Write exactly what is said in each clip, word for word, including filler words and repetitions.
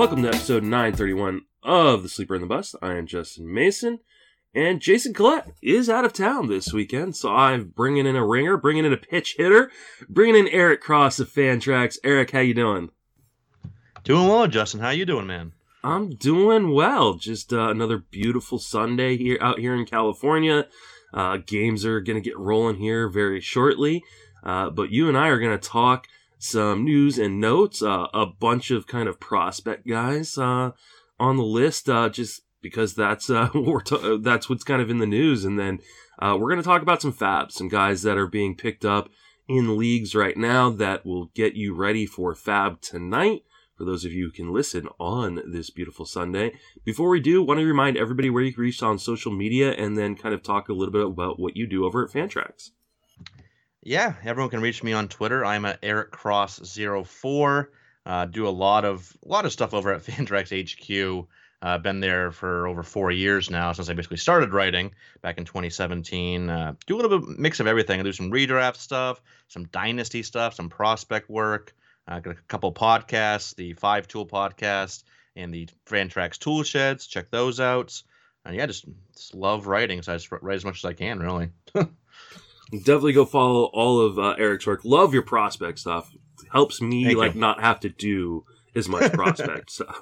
Welcome to episode nine thirty-one of the Sleeper in the Bus. I am Justin Mason, and Jason Collette is out of town this weekend, so I'm bringing in a ringer, bringing in a pitch hitter, bringing in Eric Cross of Fantrax. Eric, how you doing? Doing well, Justin. How you doing, man? I'm doing well. Just uh, another beautiful Sunday here out here in California. Uh, games are going to get rolling here very shortly, uh, but you and I are going to talk some news and notes, uh, a bunch of kind of prospect guys uh, on the list, uh, just because that's uh, what we're ta- that's what's kind of in the news. And then uh, we're going to talk about some fabs, some guys that are being picked up in leagues right now that will get you ready for fab tonight, for those of you who can listen on this beautiful Sunday. Before we do, want to remind everybody where you can reach on social media and then kind of talk a little bit about what you do over at Fantrax. Yeah, everyone can reach me on Twitter. I'm at Eric Cross zero four. Uh, do a lot of a lot of stuff over at Fantrax H Q. Uh, been there for over four years now since I basically started writing back in twenty seventeen. Uh, do a little bit of a mix of everything. I do some redraft stuff, some dynasty stuff, some prospect work. I uh, got a couple podcasts, the Five Tool Podcast and the Fantrax Toolsheds. Check those out. And yeah, just, just love writing. So I just write as much as I can, really. Definitely go follow all of uh, Eric's work. Love your prospect stuff. Helps me Thank like you. Not have to do as much prospect stuff.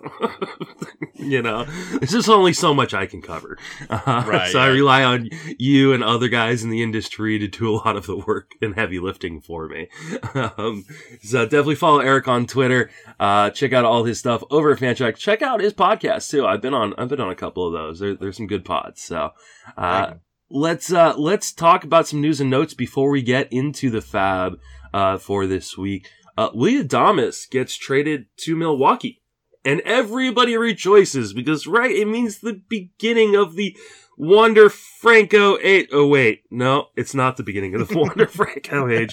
You know, it's just only so much I can cover. Uh, right, so yeah. I rely on you and other guys in the industry to do a lot of the work and heavy lifting for me. Um, so definitely follow Eric on Twitter. Uh, check out all his stuff over at Fantrax. Check out his podcast too. I've been on. I've been on a couple of those. There, there's some good pods. So. Uh, Let's uh let's talk about some news and notes before we get into the fab uh for this week. Uh Willy Adames gets traded to Milwaukee, and everybody rejoices because right it means the beginning of the Wander Franco age. Oh wait, no, it's not the beginning of the Wander Franco age.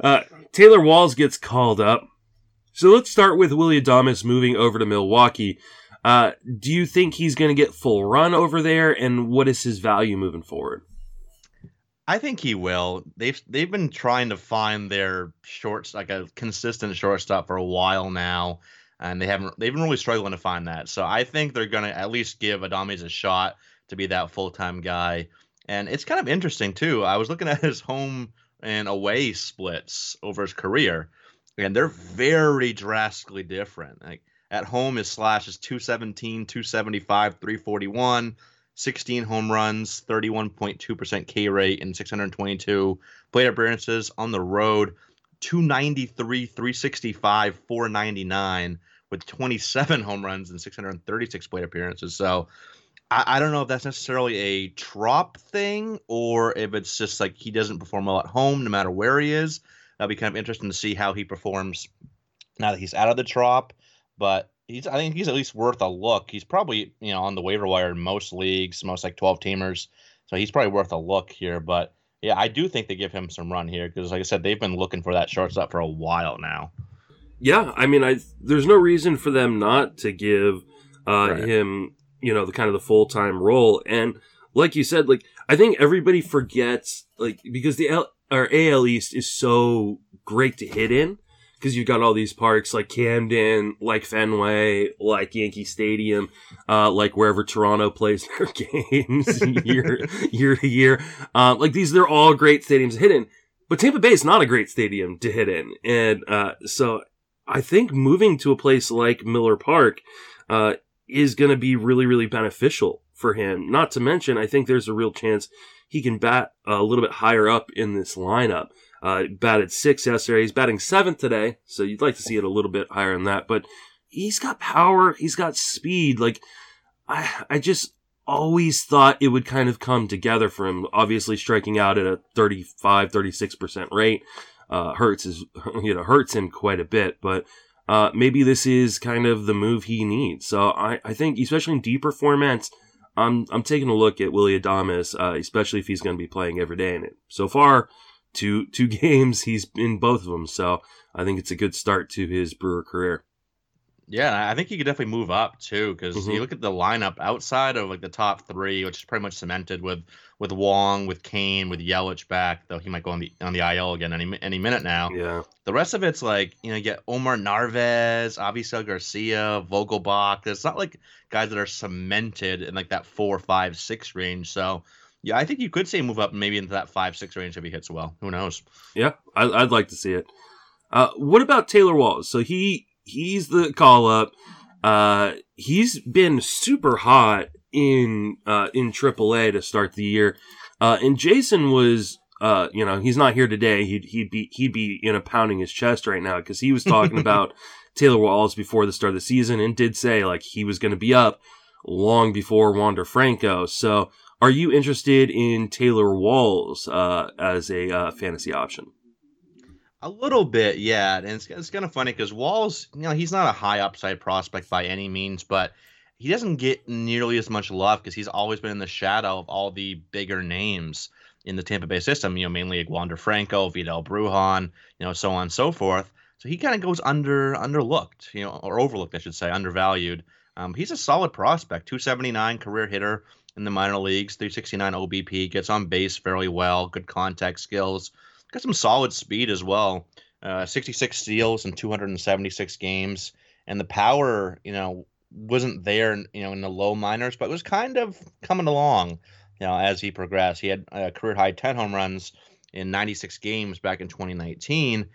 Uh Taylor Walls gets called up. So let's start with Willy Adames moving over to Milwaukee. Uh, do you think he's going to get full run over there, and what is his value moving forward? I think he will. They've they've been trying to find their shorts, like a consistent shortstop for a while now, and they haven't. They've been really struggling to find that. So I think they're going to at least give Adames a shot to be that full time guy. And it's kind of interesting too. I was looking at his home and away splits over his career, and they're very drastically different. Like. At home, his slash is two seventeen, two seventy-five, three forty-one, sixteen home runs, thirty-one point two percent K rate, and six hundred twenty-two plate appearances. On the road, two ninety-three, three sixty-five, four ninety-nine, with twenty-seven home runs and six hundred thirty-six plate appearances. So I, I don't know if that's necessarily a Tropp thing or if it's just like he doesn't perform well at home no matter where he is. That'll be kind of interesting to see how he performs now that he's out of the Tropp. But he's, I think he's at least worth a look. He's probably, you know, on the waiver wire in most leagues, most like twelve-teamers. So he's probably worth a look here. But, yeah, I do think they give him some run here because, like I said, they've been looking for that shortstop for a while now. Yeah, I mean, I there's no reason for them not to give uh, right. him, you know, the kind of the full-time role. And like you said, like I think everybody forgets, like, because the L, or A L East is so great to hit in. Because you've got all these parks like Camden, like Fenway, like Yankee Stadium, uh, like wherever Toronto plays their games year, year to year. Uh, like these, they're all great stadiums to hit in. But Tampa Bay is not a great stadium to hit in. And uh, so I think moving to a place like Miller Park uh, is going to be really, really beneficial for him. Not to mention, I think there's a real chance he can bat a little bit higher up in this lineup. Uh, batted six yesterday. He's batting seventh today, so you'd like to see it a little bit higher than that. But he's got power. He's got speed. Like I, I just always thought it would kind of come together for him. Obviously, striking out at a thirty-five, thirty-six percent rate uh, hurts is you know hurts him quite a bit. But uh, maybe this is kind of the move he needs. So I, I think, especially in deeper formats, I'm I'm taking a look at Willy Adames, uh, especially if he's going to be playing every day in it. So far. Two two games, he's in both of them, so I think it's a good start to his Brewer career. Yeah, I think he could definitely move up too, because mm-hmm. you look at the lineup outside of like the top three, which is pretty much cemented with with Wong, with Kane, with Yelich back, though he might go on the on the I L again any any minute now. Yeah. The rest of it's like, you know, you get Omar Narvaez, Avisel Garcia, Vogelbach. It's not like guys that are cemented in like that four, five, six range. So yeah, I think you could see him move up maybe into that five, six range if he hits well. Who knows? Yeah, I, I'd like to see it. Uh, what about Taylor Walls? So he. He's the call-up. Uh, he's been super hot in uh, in triple A to start the year. Uh, and Jason was, uh, you know, he's not here today. He'd, he'd be he'd be you know pounding his chest right now because he was talking about Taylor Walls before the start of the season and did say like he was going to be up long before Wander Franco. So, are you interested in Taylor Walls uh, as a uh, fantasy option? A little bit, yeah, and it's, it's kind of funny because Walls, you know, he's not a high upside prospect by any means, but he doesn't get nearly as much love because he's always been in the shadow of all the bigger names in the Tampa Bay system, you know, mainly Wander Franco, Vidal Bruján, you know, so on and so forth. So he kind of goes under underlooked, you know, or overlooked, I should say, undervalued. Um, he's a solid prospect, two seventy-nine career hitter in the minor leagues, three sixty-nine O B P, gets on base fairly well, good contact skills. Got some solid speed as well. Uh, sixty-six steals in two seventy-six games, and the power, you know, wasn't there, you know, in the low minors, but it was kind of coming along, you know, as he progressed. He had a career high ten home runs in ninety-six games back in twenty nineteen.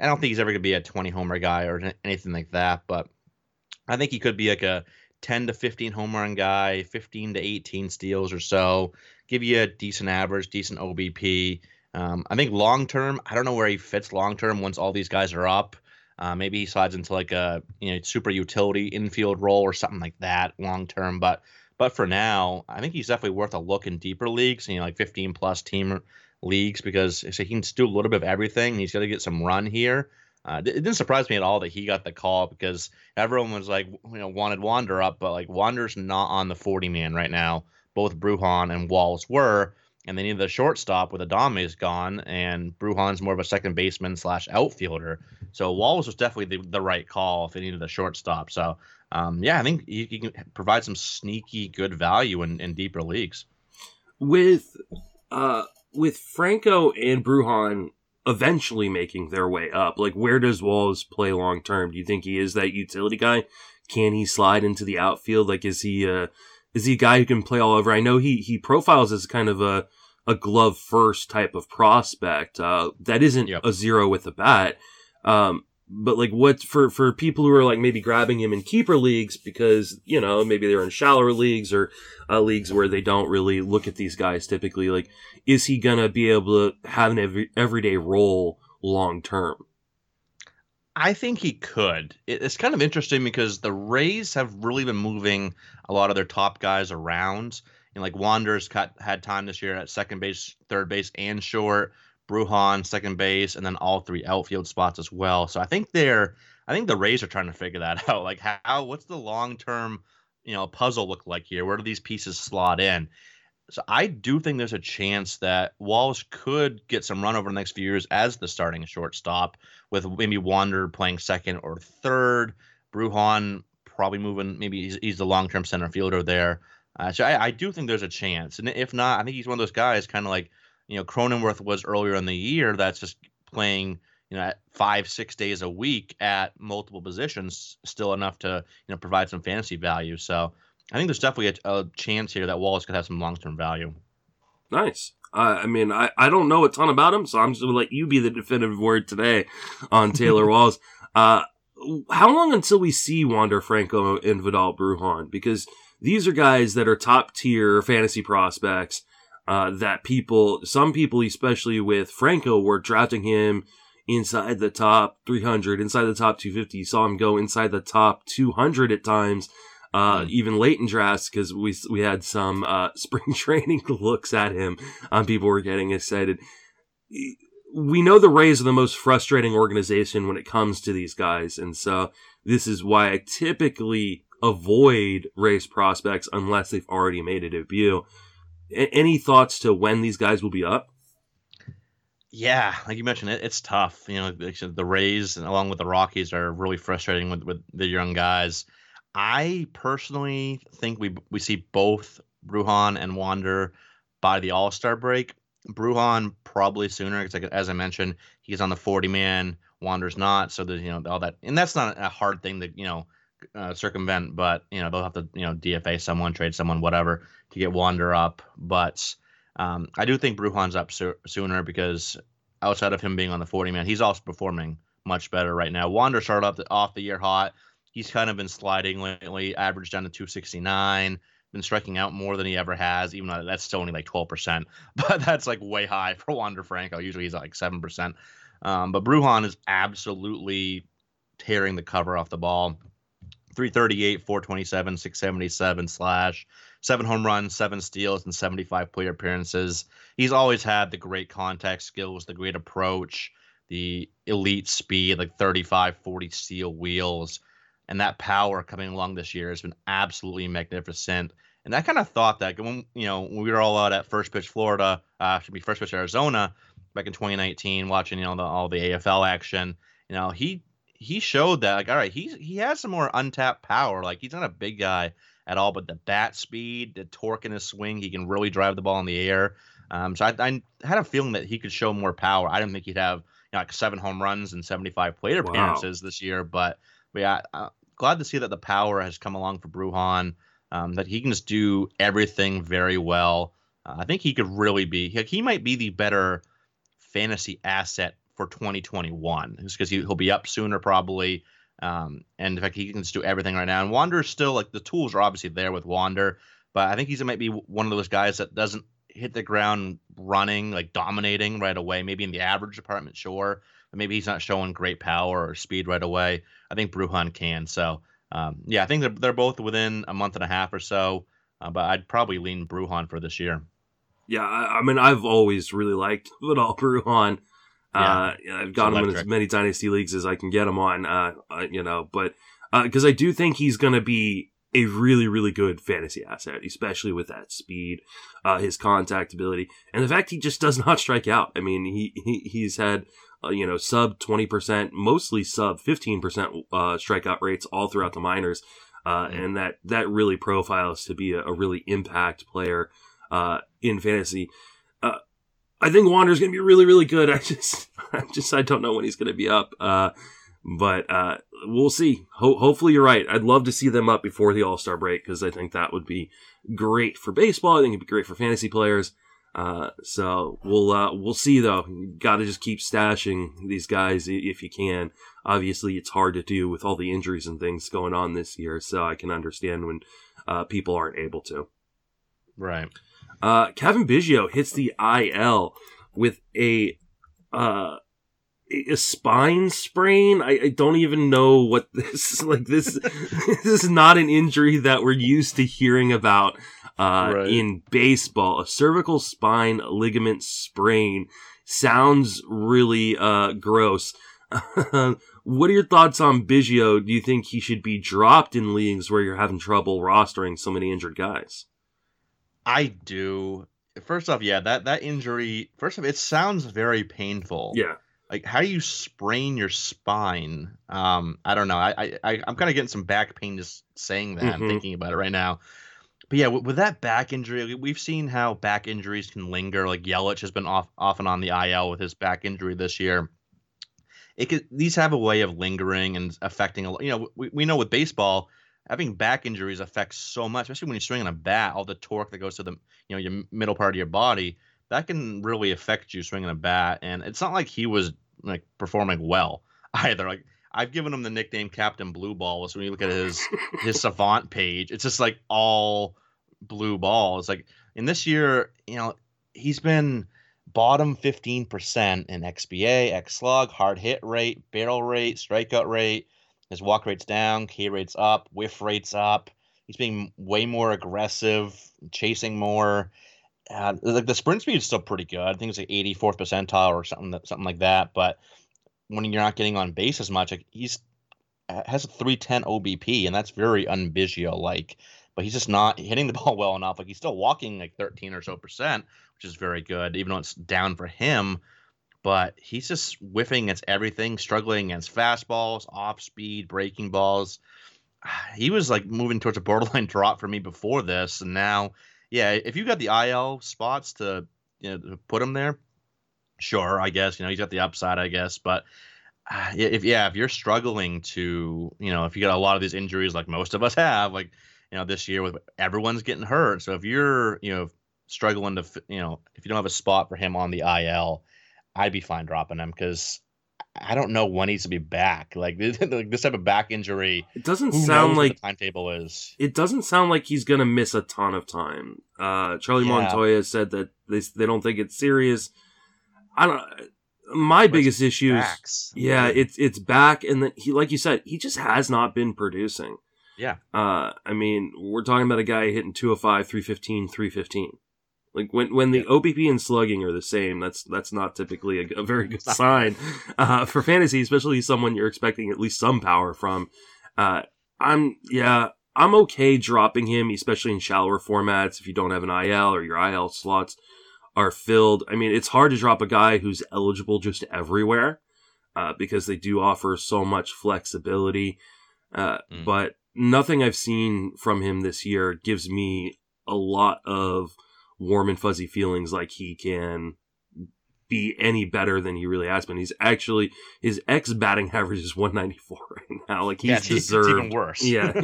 I don't think he's ever going to be a twenty homer guy or anything like that, but I think he could be like a ten to fifteen home run guy, fifteen to eighteen steals or so. Give you a decent average, decent O B P. Um, I think long-term, I don't know where he fits long-term once all these guys are up. Uh, maybe he slides into like a, you know, super utility infield role or something like that long-term. But but for now, I think he's definitely worth a look in deeper leagues, you know, like fifteen-plus team leagues, because so he can do a little bit of everything. And he's got to get some run here. Uh, it didn't surprise me at all that he got the call because everyone was like, you know, wanted Wander up, but like Wander's not on the forty-man right now. Both Bruján and Walls were. And they needed the shortstop with Adames gone, and Bruján's more of a second baseman slash outfielder. So Walls was definitely the, the right call if they needed a shortstop. So, um, yeah, I think you, you can provide some sneaky good value in, in deeper leagues. With uh, with Franco and Bruján eventually making their way up, like where does Walls play long term? Do you think he is that utility guy? Can he slide into the outfield? Like, is he a... Uh, Is he a guy who can play all over? I know he, he profiles as kind of a, a glove-first type of prospect. Uh, that isn't yep. a zero with a bat. Um, but, like, what for, for people who are, like, maybe grabbing him in keeper leagues because, you know, maybe they're in shallower leagues or uh, leagues where they don't really look at these guys typically, like, is he going to be able to have an every, everyday role long-term? I think he could. It's kind of interesting because the Rays have really been moving a lot of their top guys around. You know, like Wander's cut, had time this year at second base, third base, and short. Bruján, second base, and then all three outfield spots as well. So I think they're, I think the Rays are trying to figure that out. Like how, what's the long term, you know, puzzle look like here? Where do these pieces slot in? So I do think there's a chance that Walls could get some run over the next few years as the starting shortstop, with maybe Wander playing second or third. Bruján probably moving. Maybe he's, he's the long-term center fielder there. Uh, so I, I do think there's a chance. And if not, I think he's one of those guys kind of like, you know, Cronenworth was earlier in the year, that's just playing, you know, at five, six days a week at multiple positions, still enough to, you know, provide some fantasy value. So I think there's definitely a, a chance here that Walls could have some long-term value. Nice. Uh, I mean, I, I don't know a ton about him, so I'm just going to let you be the definitive word today on Taylor Walls. Uh, how long until we see Wander Franco and Vidal Bruján? Because these are guys that are top-tier fantasy prospects uh, that people, some people, especially with Franco, were drafting him inside the top three hundred, inside the top two fifty. You saw him go inside the top two hundred at times. Uh, even late in drafts, because we we had some uh, spring training looks at him. Um, people were getting excited. We know the Rays are the most frustrating organization when it comes to these guys, and so this is why I typically avoid Rays prospects unless they've already made a debut. A- any thoughts to when these guys will be up? Yeah, like you mentioned, it, it's tough. You know, the Rays and along with the Rockies are really frustrating with, with the young guys. I personally think we we see both Bruján and Wander by the All-Star break. Bruján probably sooner, because as I mentioned, he's on the forty man. Wander's not, so there's, you know, all that, and that's not a hard thing to, you know, uh, circumvent. But you know, they'll have to, you know, D F A someone, trade someone, whatever, to get Wander up. But Um, I do think Bruján's up so- sooner because outside of him being on the forty man, he's also performing much better right now. Wander started off the, off the year hot. He's kind of been sliding lately, averaged down to two sixty-nine, been striking out more than he ever has, even though that's still only like twelve percent. But that's like way high for Wander Franco. Usually he's like seven percent. Um, but Bruján is absolutely tearing the cover off the ball. three thirty-eight, four twenty-seven, six seventy-seven slash, seven home runs, seven steals, and seventy-five plate appearances. He's always had the great contact skills, the great approach, the elite speed, like thirty-five, forty steel wheels. And that power coming along this year has been absolutely magnificent. And I kind of thought that when, you know, when we were all out at First Pitch Florida, uh, should be First Pitch Arizona back in twenty nineteen, watching, you know, the, all the A F L action, you know, he, he showed that, like, all right, he, he has some more untapped power. Like, he's not a big guy at all, but the bat speed, the torque in his swing, he can really drive the ball in the air. Um, so I, I had a feeling that he could show more power. I didn't think he'd have, you know, like seven home runs and seventy-five plate appearances wow. this year, but yeah, I'm glad to see that the power has come along for Bruján, um, that he can just do everything very well. Uh, I think he could really be, he, he might be the better fantasy asset for twenty twenty-one, just because he, he'll be up sooner probably. Um, and in fact, he can just do everything right now. And Wander's still, like, the tools are obviously there with Wander, but I think he's might be one of those guys that doesn't hit the ground running, like dominating right away. Maybe in the average department, sure, but maybe he's not showing great power or speed right away. I think Bruján can. So, um, yeah, I think they're, they're both within a month and a half or so, uh, but I'd probably lean Bruján for this year. Yeah, I, I mean, I've always really liked Vidal Bruján. Uh, yeah, I've got him in as many dynasty leagues as I can get him on, uh, uh you know, but, uh, cause I do think he's going to be a really, really good fantasy asset, especially with that speed, uh, his contact ability, and the fact he just does not strike out. I mean, he, he, he's had, uh, you know, sub twenty percent, mostly sub fifteen percent, uh, strikeout rates all throughout the minors. Uh, mm-hmm. and that, that really profiles to be a, a really impact player, uh, in fantasy. Uh, I think Wander's going to be really, really good. I just, I just, I don't know when he's going to be up. Uh, but uh, we'll see. Ho- hopefully you're right. I'd love to see them up before the All-Star break, because I think that would be great for baseball. I think it'd be great for fantasy players. Uh, so we'll, uh, we'll see though. You got to just keep stashing these guys if you can. Obviously it's hard to do with all the injuries and things going on this year. So I can understand when uh, people aren't able to. Right. Uh, Kevin Biggio hits the I L with a uh, a spine sprain. I, I don't even know what this like. This this is not an injury that we're used to hearing about uh, right. in baseball. A cervical spine ligament sprain sounds really uh, gross. What are your thoughts on Biggio? Do you think he should be dropped in leagues where you're having trouble rostering so many injured guys? I do. First off, yeah, that, that injury, first off, it sounds very painful. Yeah. Like, how do you sprain your spine? Um, I don't know. I, I, I I'm kind of getting some back pain just saying that. Mm-hmm. I'm thinking about it right now. But yeah, with, with that back injury, we've seen how back injuries can linger. Like, Yelich has been off, off and on the I L with his back injury this year. It could, these have a way of lingering and affecting, a, you know, we, we know with baseball, having back injuries affects so much, especially when you're swinging a bat, all the torque that goes to the, you know, your middle part of your body, that can really affect you swinging a bat. And it's not like he was like performing well either. Like, I've given him the nickname Captain Blue Ball. So when you look at his, his Savant page, it's just like all blue balls. Like, in this year, you know, he's been bottom fifteen percent in X B A, X slug, hard hit rate, barrel rate, strikeout rate. His walk rate's down, K rate's up, whiff rate's up. He's being way more aggressive, chasing more. Uh, like, the sprint speed is still pretty good. I think it's like eighty-fourth percentile or something, that, something like that. But when you're not getting on base as much, like, he's has a three ten O B P, and that's very un-Biggio like. But he's just not hitting the ball well enough. Like, he's still walking like thirteen or so percent, which is very good, even though it's down for him. but he's just whiffing against everything, struggling against fastballs, off-speed, breaking balls. He was like moving towards a borderline drop for me before this, and now, yeah, if you got the I L spots to, you know, to put him there, sure, I guess, you know, he's got the upside, I guess, but uh, if yeah, if you're struggling to, you know, if you got a lot of these injuries like most of us have, like, you know, this year with everyone's getting hurt, so if you're, you know, struggling to, you know, if you don't have a spot for him on the I L, I'd be fine dropping him because I don't know when he's to be back. Like this, like this type of back injury, it doesn't sound like the timetable is. It doesn't sound like he's going to miss a ton of time. Uh, Charlie yeah. Montoya said that they they don't think it's serious. I don't. My but biggest issue is yeah, it's it's back, and then he, like you said, he just has not been producing. Yeah. Uh, I mean, we're talking about a guy hitting two oh five, three fifteen, three fifteen. Like when when the yeah. O B P and slugging are the same, that's that's not typically a, a very good sign uh, for fantasy, especially someone you're expecting at least some power from. Uh, I'm yeah, I'm okay dropping him, especially in shallower formats if you don't have an I L or your I L slots are filled. I mean, it's hard to drop a guy who's eligible just everywhere uh, because they do offer so much flexibility. Uh, mm. But nothing I've seen from him this year gives me a lot of warm and fuzzy feelings like he can be any better than he really has been. He's actually, his ex batting average is one ninety-four right now. Like he's yeah, deserved, it's even worse. yeah,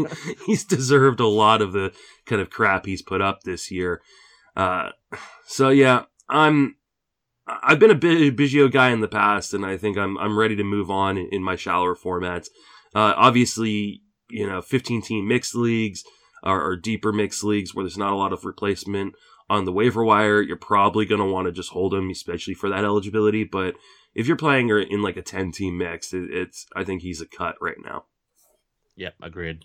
he's deserved a lot of the kind of crap he's put up this year. Uh, so yeah, I'm, I've been a Biggio guy in the past, and I think I'm, I'm ready to move on in, in my shallower formats. Uh, obviously, you know, fifteen team mixed leagues or, or deeper mixed leagues where there's not a lot of replacement on the waiver wire, you're probably going to want to just hold him, especially for that eligibility. But if you're playing in like a ten-team mix, it, it's I think he's a cut right now. Yep, agreed.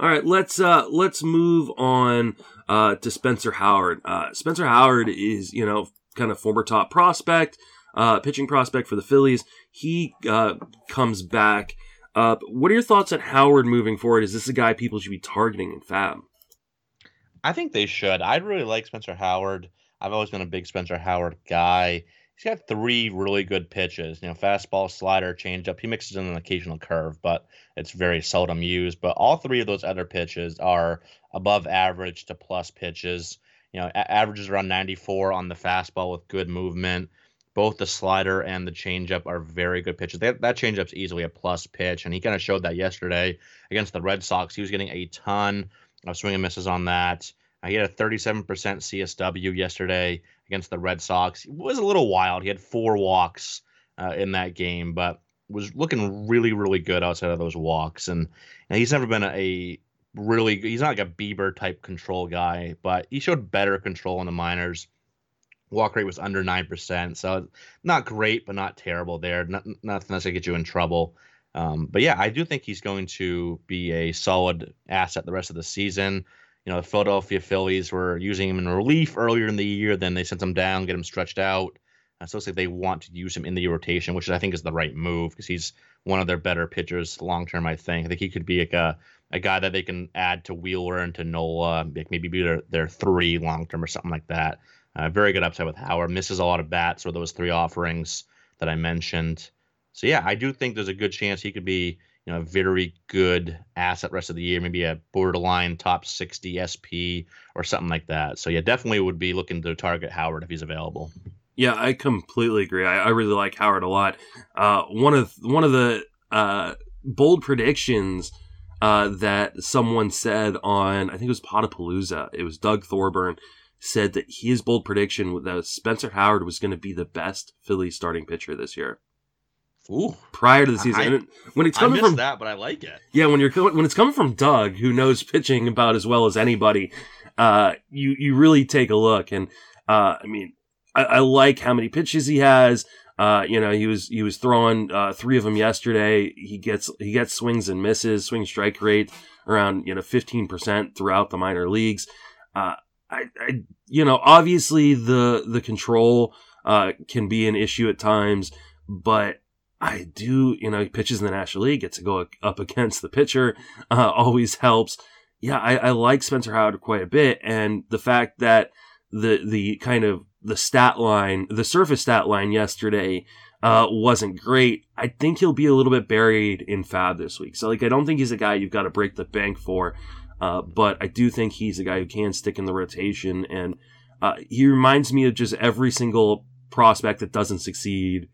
All right, let's uh, let's move on uh, to Spencer Howard. Uh, Spencer Howard is, you know, kind of former top prospect, uh, pitching prospect for the Phillies. He uh, comes back. Uh, what are your thoughts on Howard moving forward? Is this a guy people should be targeting in F A B? I think they should. I really like Spencer Howard. I've always been a big Spencer Howard guy. He's got three really good pitches, you know, fastball, slider, changeup. He mixes in an occasional curve, but it's very seldom used. But all three of those other pitches are above average to plus pitches. You know, a- averages around ninety-four on the fastball with good movement. Both the slider and the changeup are very good pitches. That, that changeup's easily a plus pitch, and he kind of showed that yesterday against the Red Sox. He was getting a ton of swing and misses on that. He had a thirty-seven percent C S W yesterday against the Red Sox. It was a little wild. He had four walks uh, in that game, but was looking really, really good outside of those walks. And, and he's never been a, a really – he's not like a Bieber-type control guy, but he showed better control in the minors. Walk rate was under nine percent, so not great but not terrible there. Not, nothing that's going to get you in trouble. Um, but, yeah, I do think he's going to be a solid asset the rest of the season. You know, the Philadelphia Phillies were using him in relief earlier in the year. Then they sent him down, get him stretched out. Uh, so it's like they want to use him in the rotation, which I think is the right move because he's one of their better pitchers long-term, I think. I think he could be like a, a guy that they can add to Wheeler and to Nola, like maybe be their, their three long-term or something like that. Uh, very good upside with Howard. Misses a lot of bats with those three offerings that I mentioned. So, yeah, I do think there's a good chance he could be, you know, a very good asset rest of the year, maybe a borderline top sixty S P or something like that. So, yeah, definitely would be looking to target Howard if he's available. Yeah, I completely agree. I, I really like Howard a lot. Uh, one of one of the uh, bold predictions uh, that someone said on, I think it was Potapalooza, it was Doug Thorburn, said that his bold prediction that Spencer Howard was going to be the best Philly starting pitcher this year. Ooh, prior to the season, I, and when it's coming I from that, but I like it. Yeah, when you're when it's coming from Doug, who knows pitching about as well as anybody, uh, you you really take a look. And uh, I mean, I, I like how many pitches he has. Uh, you know, he was he was throwing uh, three of them yesterday. He gets he gets swings and misses, swing strike rate around you know fifteen percent throughout the minor leagues. Uh, I, I you know obviously the the control uh, can be an issue at times, but I do, you know, he pitches in the National League, gets to go up against the pitcher, uh, always helps. Yeah, I, I like Spencer Howard quite a bit. And the fact that the the kind of the stat line, the surface stat line yesterday uh, wasn't great. I think he'll be a little bit buried in Fab this week. So, like, I don't think he's a guy you've got to break the bank for, uh, but I do think he's a guy who can stick in the rotation. And uh, he reminds me of just every single prospect that doesn't succeed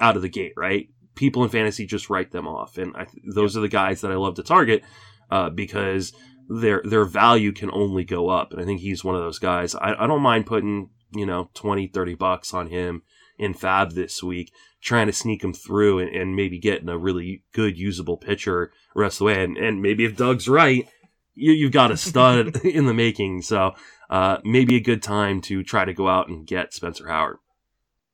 out of the gate, right? People in fantasy just write them off. And I th- those are the guys that I love to target uh, because their their value can only go up. And I think he's one of those guys. I, I don't mind putting, you know, twenty, thirty bucks on him in Fab this week, trying to sneak him through and, and maybe getting a really good usable pitcher the rest of the way. And, and maybe if Doug's right, you, you've got a stud in the making. So uh, maybe a good time to try to go out and get Spencer Howard.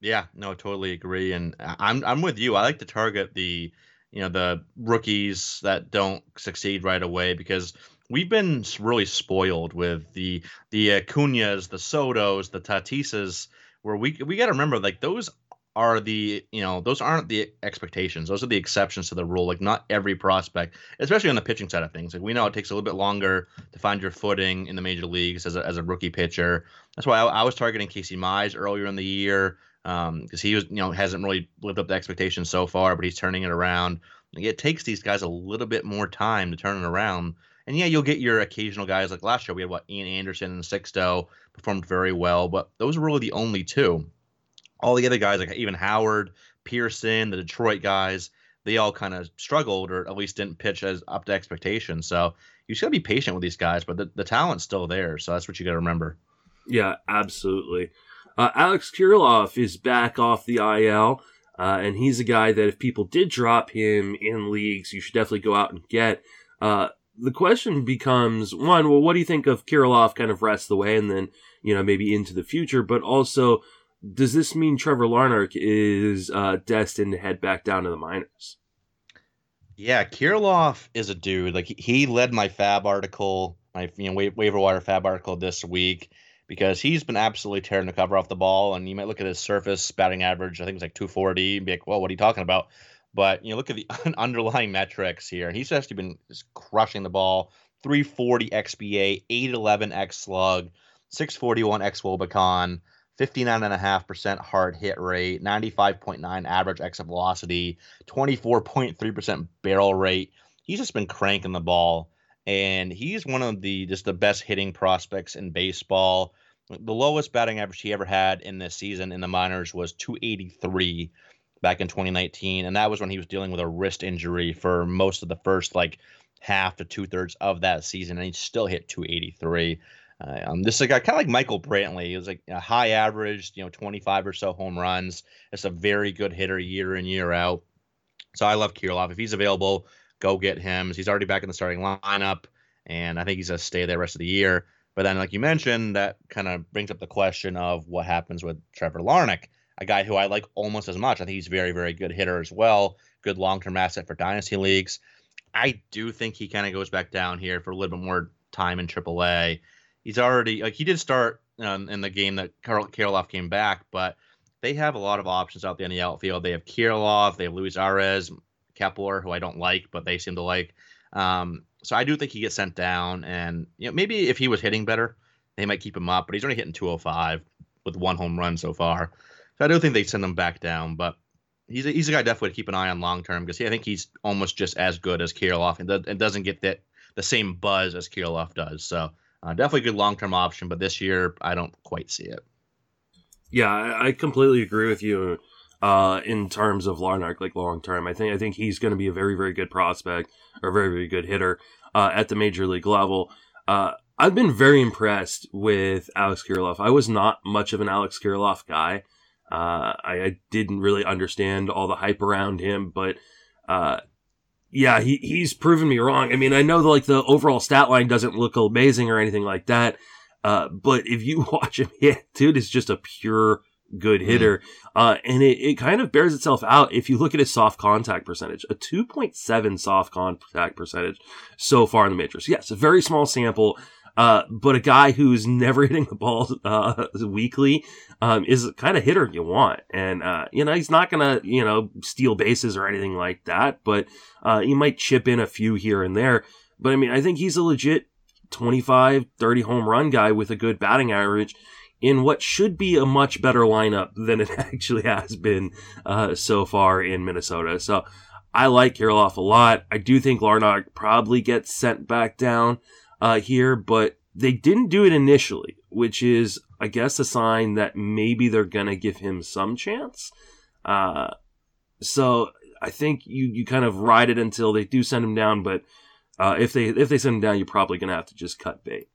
Yeah, no, totally agree. And I'm I'm with you. I like to target the, you know, the rookies that don't succeed right away because we've been really spoiled with the the Acuñas, the Sotos, the Tatises, where we we got to remember, like, those are the, you know, those aren't the expectations. Those are the exceptions to the rule. Like, not every prospect, especially on the pitching side of things. Like, we know it takes a little bit longer to find your footing in the major leagues as a, as a rookie pitcher. That's why I, I was targeting Casey Mize earlier in the year. Um, because he was, you know, hasn't really lived up to expectations so far, but he's turning it around. It takes these guys a little bit more time to turn it around. And yeah, you'll get your occasional guys like last year. We had what Ian Anderson and Sixto performed very well, but those were really the only two. All the other guys, like even Howard, Pearson, the Detroit guys, they all kind of struggled or at least didn't pitch as up to expectations. So you just got to be patient with these guys, but the, the talent's still there. So that's what you got to remember. Yeah, absolutely. Uh, Alex Kirilloff is back off the I L, uh, and he's a guy that if people did drop him in leagues, you should definitely go out and get. Uh, the question becomes, one, well, what do you think of Kirilloff kind of rest the way and then, you know, maybe into the future? But also, does this mean Trevor Larnach is uh, destined to head back down to the minors? Yeah, Kirilloff is a dude. Like, he led my Fab article, my you know, wa- waiver wire Fab article this week, because he's been absolutely tearing the cover off the ball. And you might look at his surface batting average, I think it's like two forty, and be like, well, what are you talking about? But, you know, look at the underlying metrics here. And he's actually been just crushing the ball. three forty X B A, eight eleven X slug, six forty-one X Wobacon, fifty-nine point five percent hard hit rate, ninety-five point nine average exit velocity, twenty-four point three percent barrel rate. He's just been cranking the ball. And he's one of the just the best hitting prospects in baseball. The lowest batting average he ever had in this season in the minors was two eighty-three back in twenty nineteen. And that was when he was dealing with a wrist injury for most of the first like half to two thirds of that season. And he still hit two eighty-three. Uh, um, this is a guy kind of like Michael Brantley. He was like a high average, you know, twenty-five or so home runs. It's a very good hitter year in, year out. So I love Kirilloff. If he's available, go get him. He's already back in the starting lineup, and I think he's going to stay there the rest of the year. But then, like you mentioned, that kind of brings up the question of what happens with Trevor Larnach, a guy who I like almost as much. I think he's a very, very good hitter as well. Good long-term asset for dynasty leagues. I do think he kind of goes back down here for a little bit more time in triple A. He's already, like, he did start um, in the game that Karl- Kirilloff came back, but they have a lot of options out there in the outfield. They have Kirilloff, they have Luis Arraez, Kepler, who I don't like, but they seem to like. Um, so I do think he gets sent down, and you know, maybe if he was hitting better, they might keep him up. But he's only hitting two oh five with one home run so far. So I do think they send him back down, but he's a, he's a guy definitely to keep an eye on long term because I think he's almost just as good as Kirilloff, and, does, and doesn't get that the same buzz as Kirilloff does. So uh, definitely a good long term option, but this year I don't quite see it. Yeah, I, I completely agree with you. Uh, in terms of Larnach, like long term, I think I think he's going to be a very, very good prospect or a very, very good hitter uh, at the major league level. Uh, I've been very impressed with Alex Kirilloff. I was not much of an Alex Kirilloff guy. Uh, I, I didn't really understand all the hype around him, but uh, yeah, he he's proven me wrong. I mean, I know the, like the overall stat line doesn't look amazing or anything like that, uh, but if you watch him hit, dude, it's just a pure good hitter, uh, and it, it kind of bears itself out if you look at his soft contact percentage, a two point seven soft contact percentage so far in the majors. Yes, a very small sample, uh, but a guy who's never hitting the ball uh, weekly um, is the kind of hitter you want. And, uh, you know, he's not going to, you know, steal bases or anything like that, but uh, he might chip in a few here and there. But, I mean, I think he's a legit twenty-five, thirty home run guy with a good batting average. in what should be a much better lineup than it actually has been uh, so far in Minnesota. So I like Kirilloff a lot. I do think Larnach probably gets sent back down uh, here, but they didn't do it initially, which is, I guess, a sign that maybe they're going to give him some chance. Uh, so I think you, you kind of ride it until they do send him down, but uh, if they if they send him down, you're probably going to have to just cut bait.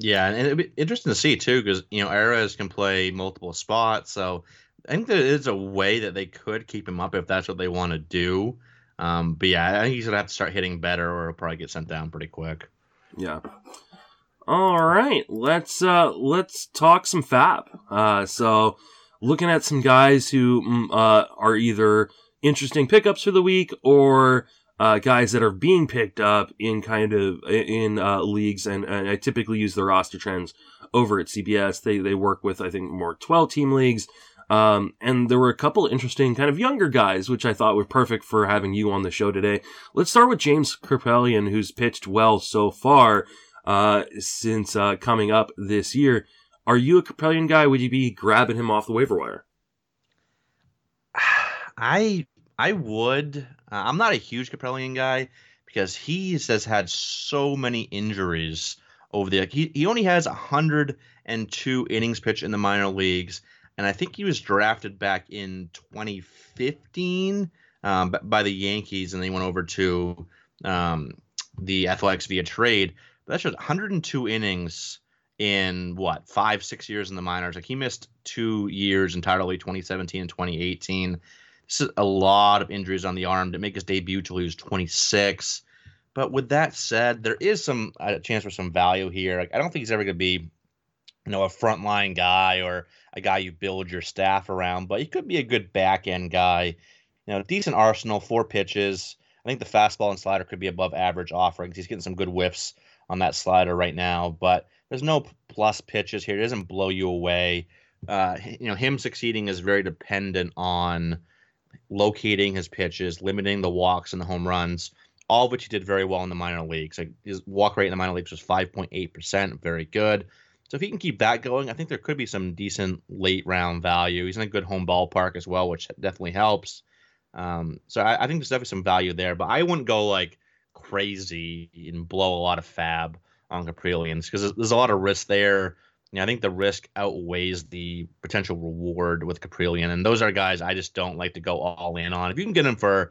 Yeah, and it'd be interesting to see, too, because, you know, Ares can play multiple spots, so I think there is a way that they could keep him up if that's what they want to do. Um, but, yeah, I think he's going to have to start hitting better or he'll probably get sent down pretty quick. Yeah. All right, let's uh, let's talk some Fab. Uh, so looking at some guys who uh, are either interesting pickups for the week or – Uh, guys that are being picked up in kind of in uh, leagues, and, and I typically use the roster trends over at C B S. They they work with, I think, more twelve-team leagues, um, and there were a couple of interesting kind of younger guys, which I thought were perfect for having you on the show today. Let's start with James Kripellian, who's pitched well so far uh, since uh, coming up this year. Are you a Kripellian guy? Would you be grabbing him off the waiver wire? I I would... Uh, I'm not a huge Kripellian guy because he has had so many injuries over the like, – he, he only has one hundred two innings pitched in the minor leagues, and I think he was drafted back in twenty fifteen um, by the Yankees, and they went over to um, the Athletics via trade. But that's just one hundred two innings in, what, five, six years in the minors. Like, he missed two years entirely, twenty seventeen and twenty eighteen. This is a lot of injuries on the arm to make his debut till he was twenty-six. But with that said, there is some a chance for some value here. Like, I don't think he's ever going to be, you know, a frontline guy or a guy you build your staff around, but he could be a good back end guy. You know, decent arsenal, four pitches. I think the fastball and slider could be above average offerings. He's getting some good whiffs on that slider right now, but there's no plus pitches here. It doesn't blow you away. Uh, you know, him succeeding is very dependent on locating his pitches, limiting the walks and the home runs, all of which he did very well in the minor leagues. Like, his walk rate in the minor leagues was five point eight percent, very good. So if he can keep that going, I think there could be some decent late round value. He's in a good home ballpark as well, which definitely helps. Um, so I, I think there's definitely some value there, but I wouldn't go like crazy and blow a lot of fab on Kripellian because there's, there's a lot of risk there. You know, I think the risk outweighs the potential reward with Kripellian, and those are guys I just don't like to go all in on. If you can get him for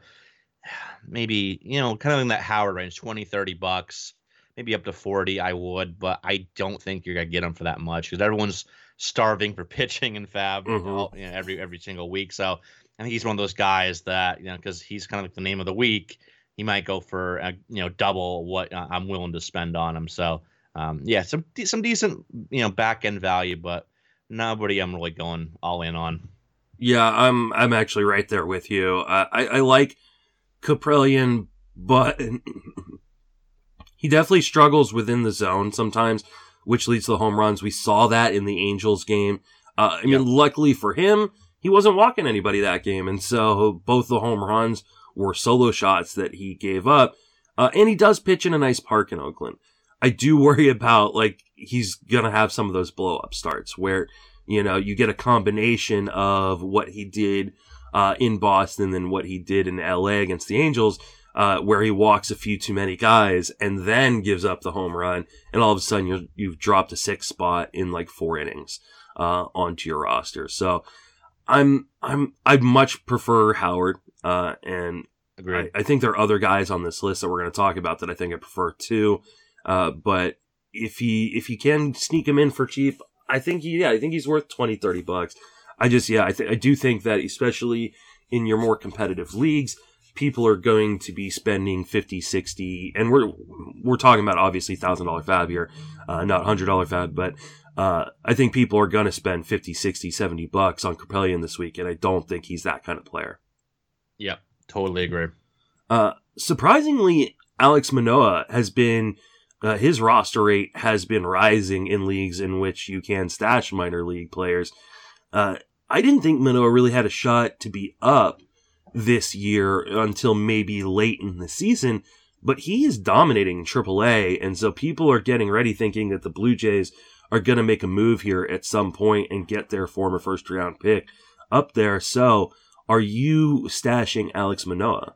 maybe, you know, kind of in that Howard range, twenty, thirty bucks, maybe up to forty, I would, but I don't think you're going to get him for that much because everyone's starving for pitching and fab mm-hmm. all, you know, every every single week. So I think he's one of those guys that, you know, because he's kind of like the name of the week, he might go for, uh, you know, double what uh, I'm willing to spend on him. So Um, yeah, some de- some decent, you know, back end value, but nobody I'm really going all in on. Yeah, I'm I'm actually right there with you. Uh, I I like Kripellian, but he definitely struggles within the zone sometimes, which leads to the home runs. We saw that in the Angels game. Uh, I mean, yeah. Luckily for him, he wasn't walking anybody that game, and so both the home runs were solo shots that he gave up. Uh, and he does pitch in a nice park in Oakland. I do worry about, like, he's going to have some of those blow-up starts where, you know, you get a combination of what he did uh, in Boston and what he did in L A against the Angels, uh, where he walks a few too many guys and then gives up the home run, and all of a sudden you're, you've dropped a sixth spot in, like, four innings uh, onto your roster. So I'm, I'm, I'd much prefer Howard, uh, and I, I think there are other guys on this list that we're going to talk about that I think I prefer too. Uh, but if he, if you can sneak him in for cheap, I think he, yeah, I think he's worth twenty, thirty bucks. I just, yeah, I th- I do think that especially in your more competitive leagues, people are going to be spending fifty, sixty, and we're, we're talking about obviously one thousand dollars fab here, uh, not one hundred dollars fab, but, uh, I think people are going to spend fifty, sixty, seventy bucks on Kripellian this week. And I don't think he's that kind of player. Yeah, totally agree. Uh, surprisingly, Alex Manoah has been, Uh, his roster rate has been rising in leagues in which you can stash minor league players. Uh, I didn't think Manoah really had a shot to be up this year until maybe late in the season, but he is dominating Triple A, and so people are getting ready thinking that the Blue Jays are going to make a move here at some point and get their former first round pick up there. So are you stashing Alex Manoah?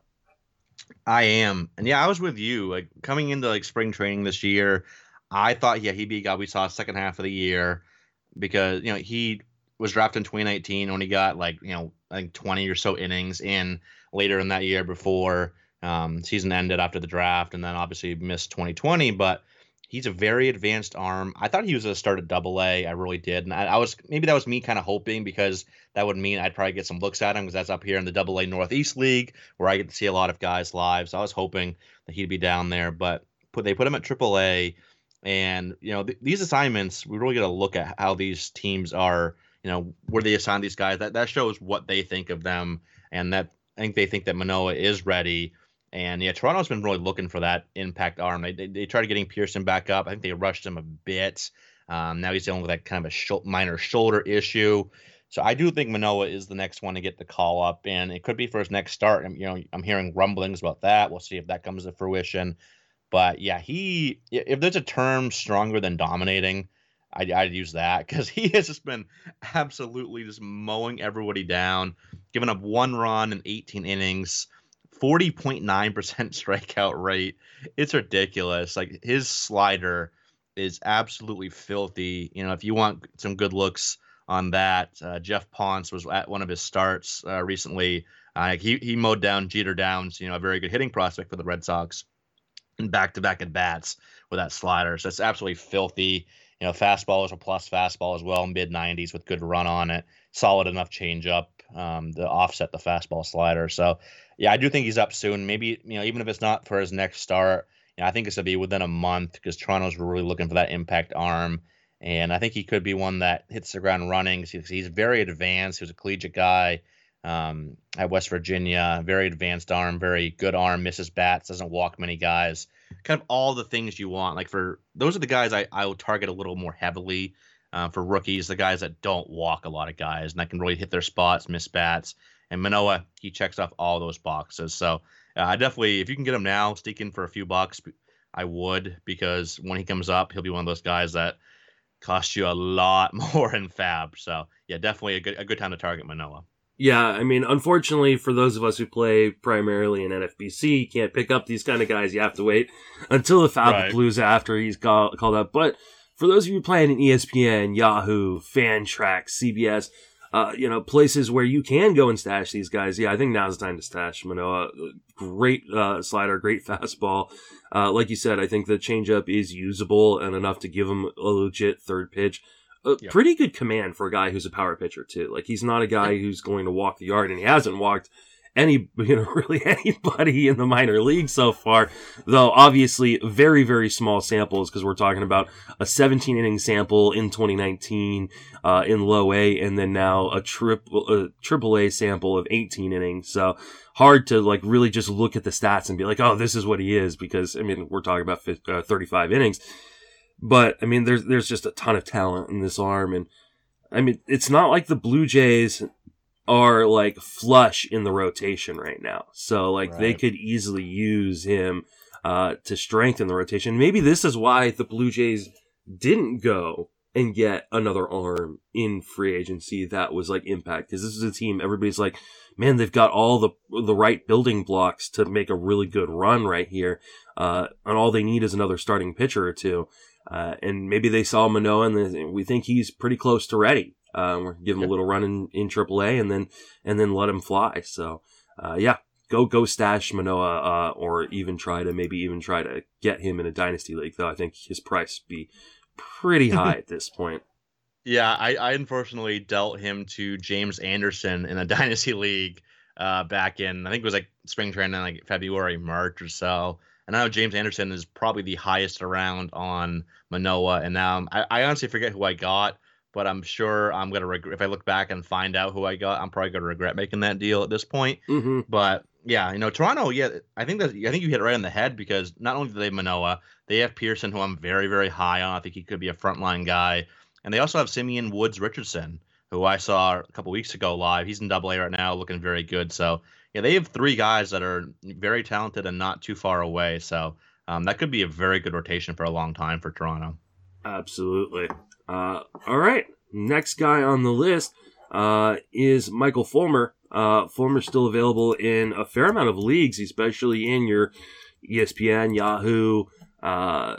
I am. And yeah, I was with you. Like coming into like spring training this year, I thought, yeah, he'd be a guy we saw second half of the year because, you know, he was drafted in twenty nineteen when he got like, you know, I think twenty or so innings in later in that year before um, season ended after the draft. And then obviously missed twenty twenty, but he's a very advanced arm. I thought he was going to start at double A. I really did. And I, I was, maybe that was me kind of hoping because that would mean I'd probably get some looks at him because that's up here in the double A Northeast League where I get to see a lot of guys live. So I was hoping that he'd be down there, but put, they put him at triple A. And, you know, th- these assignments, we really got to look at how these teams are, you know, where they assign these guys. That, that shows what they think of them. And that I think they think that Manoah is ready. And yeah, Toronto's been really looking for that impact arm. They they, they tried getting Pearson back up. I think they rushed him a bit. Um, now he's dealing with that kind of a sh- minor shoulder issue. So I do think Manoah is the next one to get the call up, and it could be for his next start. And you know, I'm hearing rumblings about that. We'll see if that comes to fruition. But yeah, he if there's a term stronger than dominating, I'd, I'd use that because he has just been absolutely just mowing everybody down, giving up one run in eighteen innings. forty point nine percent strikeout rate. It's ridiculous. Like his slider is absolutely filthy. You know, if you want some good looks on that, uh, Jeff Ponce was at one of his starts uh, recently. Uh, he, he mowed down Jeter Downs, you know, a very good hitting prospect for the Red Sox and back-to-back at bats with that slider. So it's absolutely filthy. You know, fastball is a plus fastball as well, mid nineties with good run on it. Solid enough changeup um, to offset the fastball slider. So, yeah, I do think he's up soon. Maybe, you know, even if it's not for his next start, you know, I think it's going to be within a month because Toronto's really looking for that impact arm. And I think he could be one that hits the ground running. He's, he's very advanced. He was a collegiate guy um, at West Virginia. Very advanced arm, very good arm, misses bats, doesn't walk many guys. Kind of all the things you want. Like for those are the guys I, I will target a little more heavily uh, for rookies, the guys that don't walk a lot of guys and that can really hit their spots, miss bats. And Manoah, he checks off all those boxes. So uh, I definitely, if you can get him now, stick in for a few bucks, I would, because when he comes up, he'll be one of those guys that costs you a lot more in fab. So yeah, definitely a good a good time to target Manoah. Yeah, I mean, unfortunately for those of us who play primarily in N F B C, you can't pick up these kind of guys. You have to wait until the foul right. Blues after he's call, called up. But for those of you playing in E S P N, Yahoo, Fantrax, C B S, Uh, you know, places where you can go and stash these guys. Yeah, I think now's the time to stash Manoah. Great uh, slider, great fastball. Uh, like you said, I think the changeup is usable and enough to give him a legit third pitch. Uh, yeah. Pretty good command for a guy who's a power pitcher, too. Like, he's not a guy who's going to walk the yard, and he hasn't walked any, you know, really anybody in the minor league so far, though obviously very, very small samples because we're talking about a seventeen inning sample in twenty nineteen uh, in low A and then now a triple, a triple A sample of eighteen innings. So hard to like really just look at the stats and be like, oh, this is what he is because, I mean, we're talking about fifty, uh, thirty-five innings. But, I mean, there's, there's just a ton of talent in this arm. And, I mean, it's not like the Blue Jays are like flush in the rotation right now. So like right. They could easily use him uh, to strengthen the rotation. Maybe this is why the Blue Jays didn't go and get another arm in free agency that was like impact. Cause this is a team everybody's like, man, they've got all the, the right building blocks to make a really good run right here. Uh, and all they need is another starting pitcher or two. Uh, and maybe they saw Manoah and they, we think he's pretty close to ready. Um, we're give him a little run in, in triple A and then, and then let him fly. So, uh, yeah, go, go stash Manoah, uh, or even try to maybe even try to get him in a dynasty league, though I think his price be pretty high at this point. Yeah. I, I unfortunately dealt him to James Anderson in a dynasty league, uh, back in, I think it was like spring training, like February, March or so. And I know James Anderson is probably the highest around on Manoah. And now I, I honestly forget who I got. But I'm sure I'm going to regret if I look back and find out who I got. I'm probably going to regret making that deal at this point. Mm-hmm. But yeah, you know, Toronto. Yeah, I think that I think you hit it right on the head because not only do they have Manoah, they have Pearson, who I'm very, very high on. I think he could be a frontline guy, and they also have Simeon Woods Richardson, who I saw a couple weeks ago live. He's in Double A right now, looking very good. So yeah, they have three guys that are very talented and not too far away. So um, that could be a very good rotation for a long time for Toronto. Absolutely. Uh, all right. Next guy on the list uh, is Michael Fulmer. Uh, Fulmer's still available in a fair amount of leagues, especially in your E S P N, Yahoo, uh,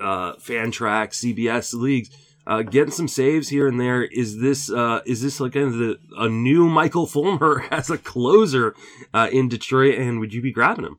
uh, Fantrax, C B S leagues. Uh, getting some saves here and there. Is this uh, is this like a, a new Michael Fulmer as a closer uh, in Detroit? And would you be grabbing him?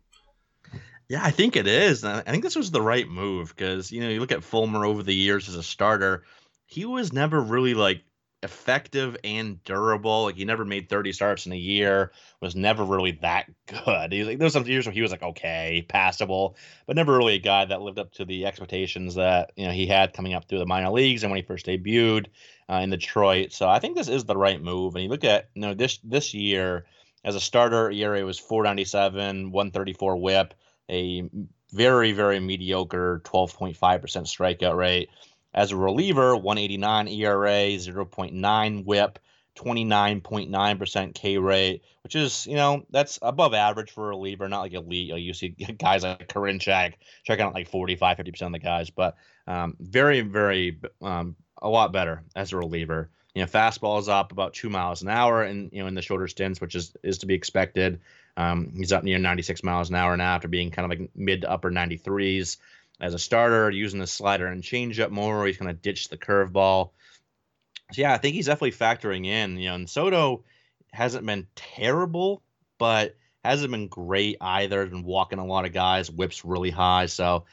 Yeah, I think it is. I think this was the right move because, you know, you look at Fulmer over the years as a starter. He was never really like effective and durable. Like he never made thirty starts in a year, was never really that good. He was like, there was some years where he was like, okay, passable, but never really a guy that lived up to the expectations that, you know, he had coming up through the minor leagues and when he first debuted uh, in Detroit. So I think this is the right move. And you look at, you know, this, this year as a starter, E R A was four ninety-seven, one thirty-four whip, a very, very mediocre twelve point five percent strikeout rate. As a reliever, one eighty-nine E R A, zero point nine whip, twenty-nine point nine percent K rate, which is, you know, that's above average for a reliever, not like elite. You see guys like Karinchak checking out like forty-five, fifty percent of the guys, but um, very, very, um, a lot better as a reliever. You know, fastball is up about two miles an hour and, you know, in the shorter stints, which is, is to be expected. Um, he's up near ninety-six miles an hour now after being kind of like mid to upper ninety-threes. As a starter, using the slider and changeup more, he's going to ditch the curveball. So, yeah, I think he's definitely factoring in. You know, and Soto hasn't been terrible, but hasn't been great either. Been walking a lot of guys, whips really high. So,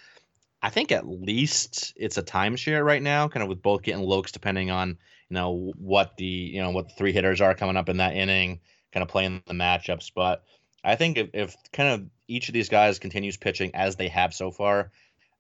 I think at least it's a timeshare right now, kind of with both getting looks, depending on you know what the you know what the three hitters are coming up in that inning, kind of playing the matchups. But I think if, if kind of each of these guys continues pitching as they have so far,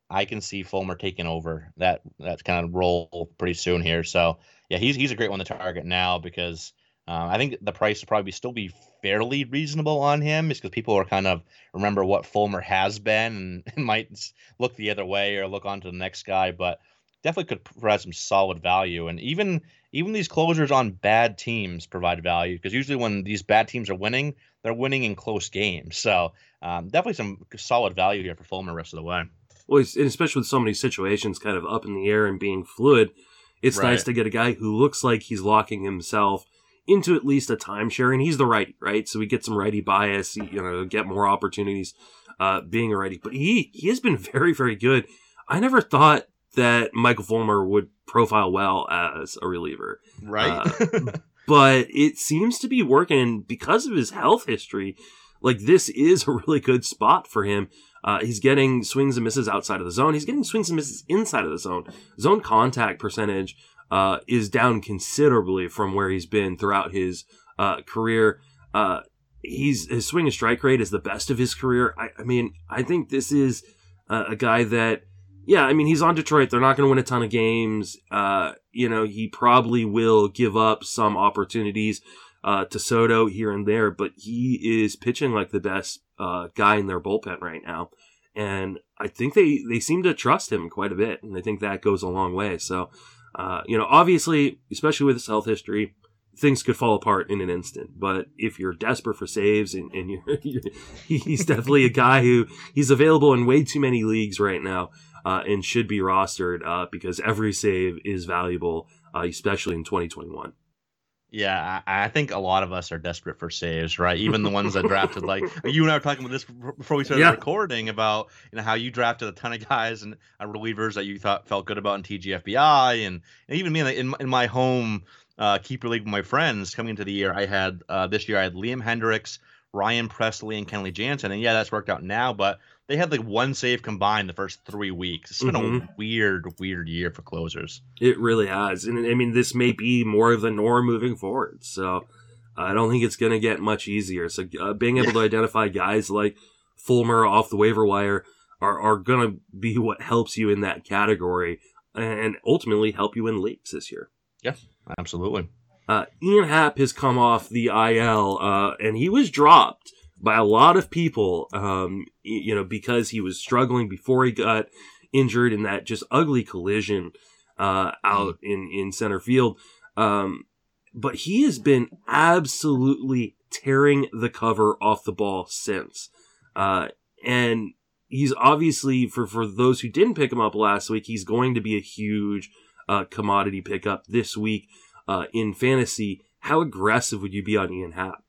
I can see Fulmer taking over that that kind of role pretty soon here. So, yeah, he's he's a great one to target now because um, I think the price will probably still be fairly reasonable on him is because people are kind of remember what Fulmer has been and might look the other way or look on to the next guy, but definitely could provide some solid value. And even even these closers on bad teams provide value because usually when these bad teams are winning, they're winning in close games. So um, definitely some solid value here for Fulmer the rest of the way. Well, especially with so many situations kind of up in the air and being fluid, it's right. Nice to get a guy who looks like he's locking himself into at least a timeshare, and he's the righty, right? So we get some righty bias, you know, get more opportunities uh, being a righty. But he, he has been very, very good. I never thought that Michael Fulmer would profile well as a reliever. Right. Uh, but it seems to be working because of his health history. Like, this is a really good spot for him. Uh, he's getting swings and misses outside of the zone. He's getting swings and misses inside of the zone. Zone contact percentage uh, is down considerably from where he's been throughout his uh, career. Uh, he's his swing and strike rate is the best of his career. I, I mean, I think this is uh, a guy that, yeah, I mean, he's on Detroit. They're not going to win a ton of games. Uh, you know, he probably will give up some opportunities Uh, to Soto here and there, but he is pitching like the best uh, guy in their bullpen right now. And I think they, they seem to trust him quite a bit, and I think that goes a long way. So, uh, you know, obviously, especially with his health history, things could fall apart in an instant. But if you're desperate for saves, and, and you're, you're, he's definitely a guy who he's available in way too many leagues right now uh, and should be rostered uh, because every save is valuable, uh, especially in twenty twenty-one. Yeah, I, I think a lot of us are desperate for saves, right? Even the ones that drafted, like you and I were talking about this before we started yeah. recording about, you know, how you drafted a ton of guys and uh, relievers that you thought felt good about in T G F B I, and, and even me like, in in my home uh, keeper league with my friends coming into the year. I had uh, this year I had Liam Hendricks, Ryan Presley, and Kenley Jansen, and yeah, that's worked out now, but they had like one save combined the first three weeks. It's been mm-hmm. a weird, weird year for closers. It really has. And I mean, this may be more of the norm moving forward. So I don't think it's going to get much easier. So uh, being able yeah. to identify guys like Fulmer off the waiver wire are, are going to be what helps you in that category and ultimately help you in leagues this year. Yeah, absolutely. Uh, Ian Happ has come off the I L uh, and he was dropped by a lot of people, um, you know, because he was struggling before he got injured in that just ugly collision uh, out in, in center field. Um, but he has been absolutely tearing the cover off the ball since. Uh, and he's obviously, for, for those who didn't pick him up last week, he's going to be a huge uh, commodity pickup this week uh, in fantasy. How aggressive would you be on Ian Happ?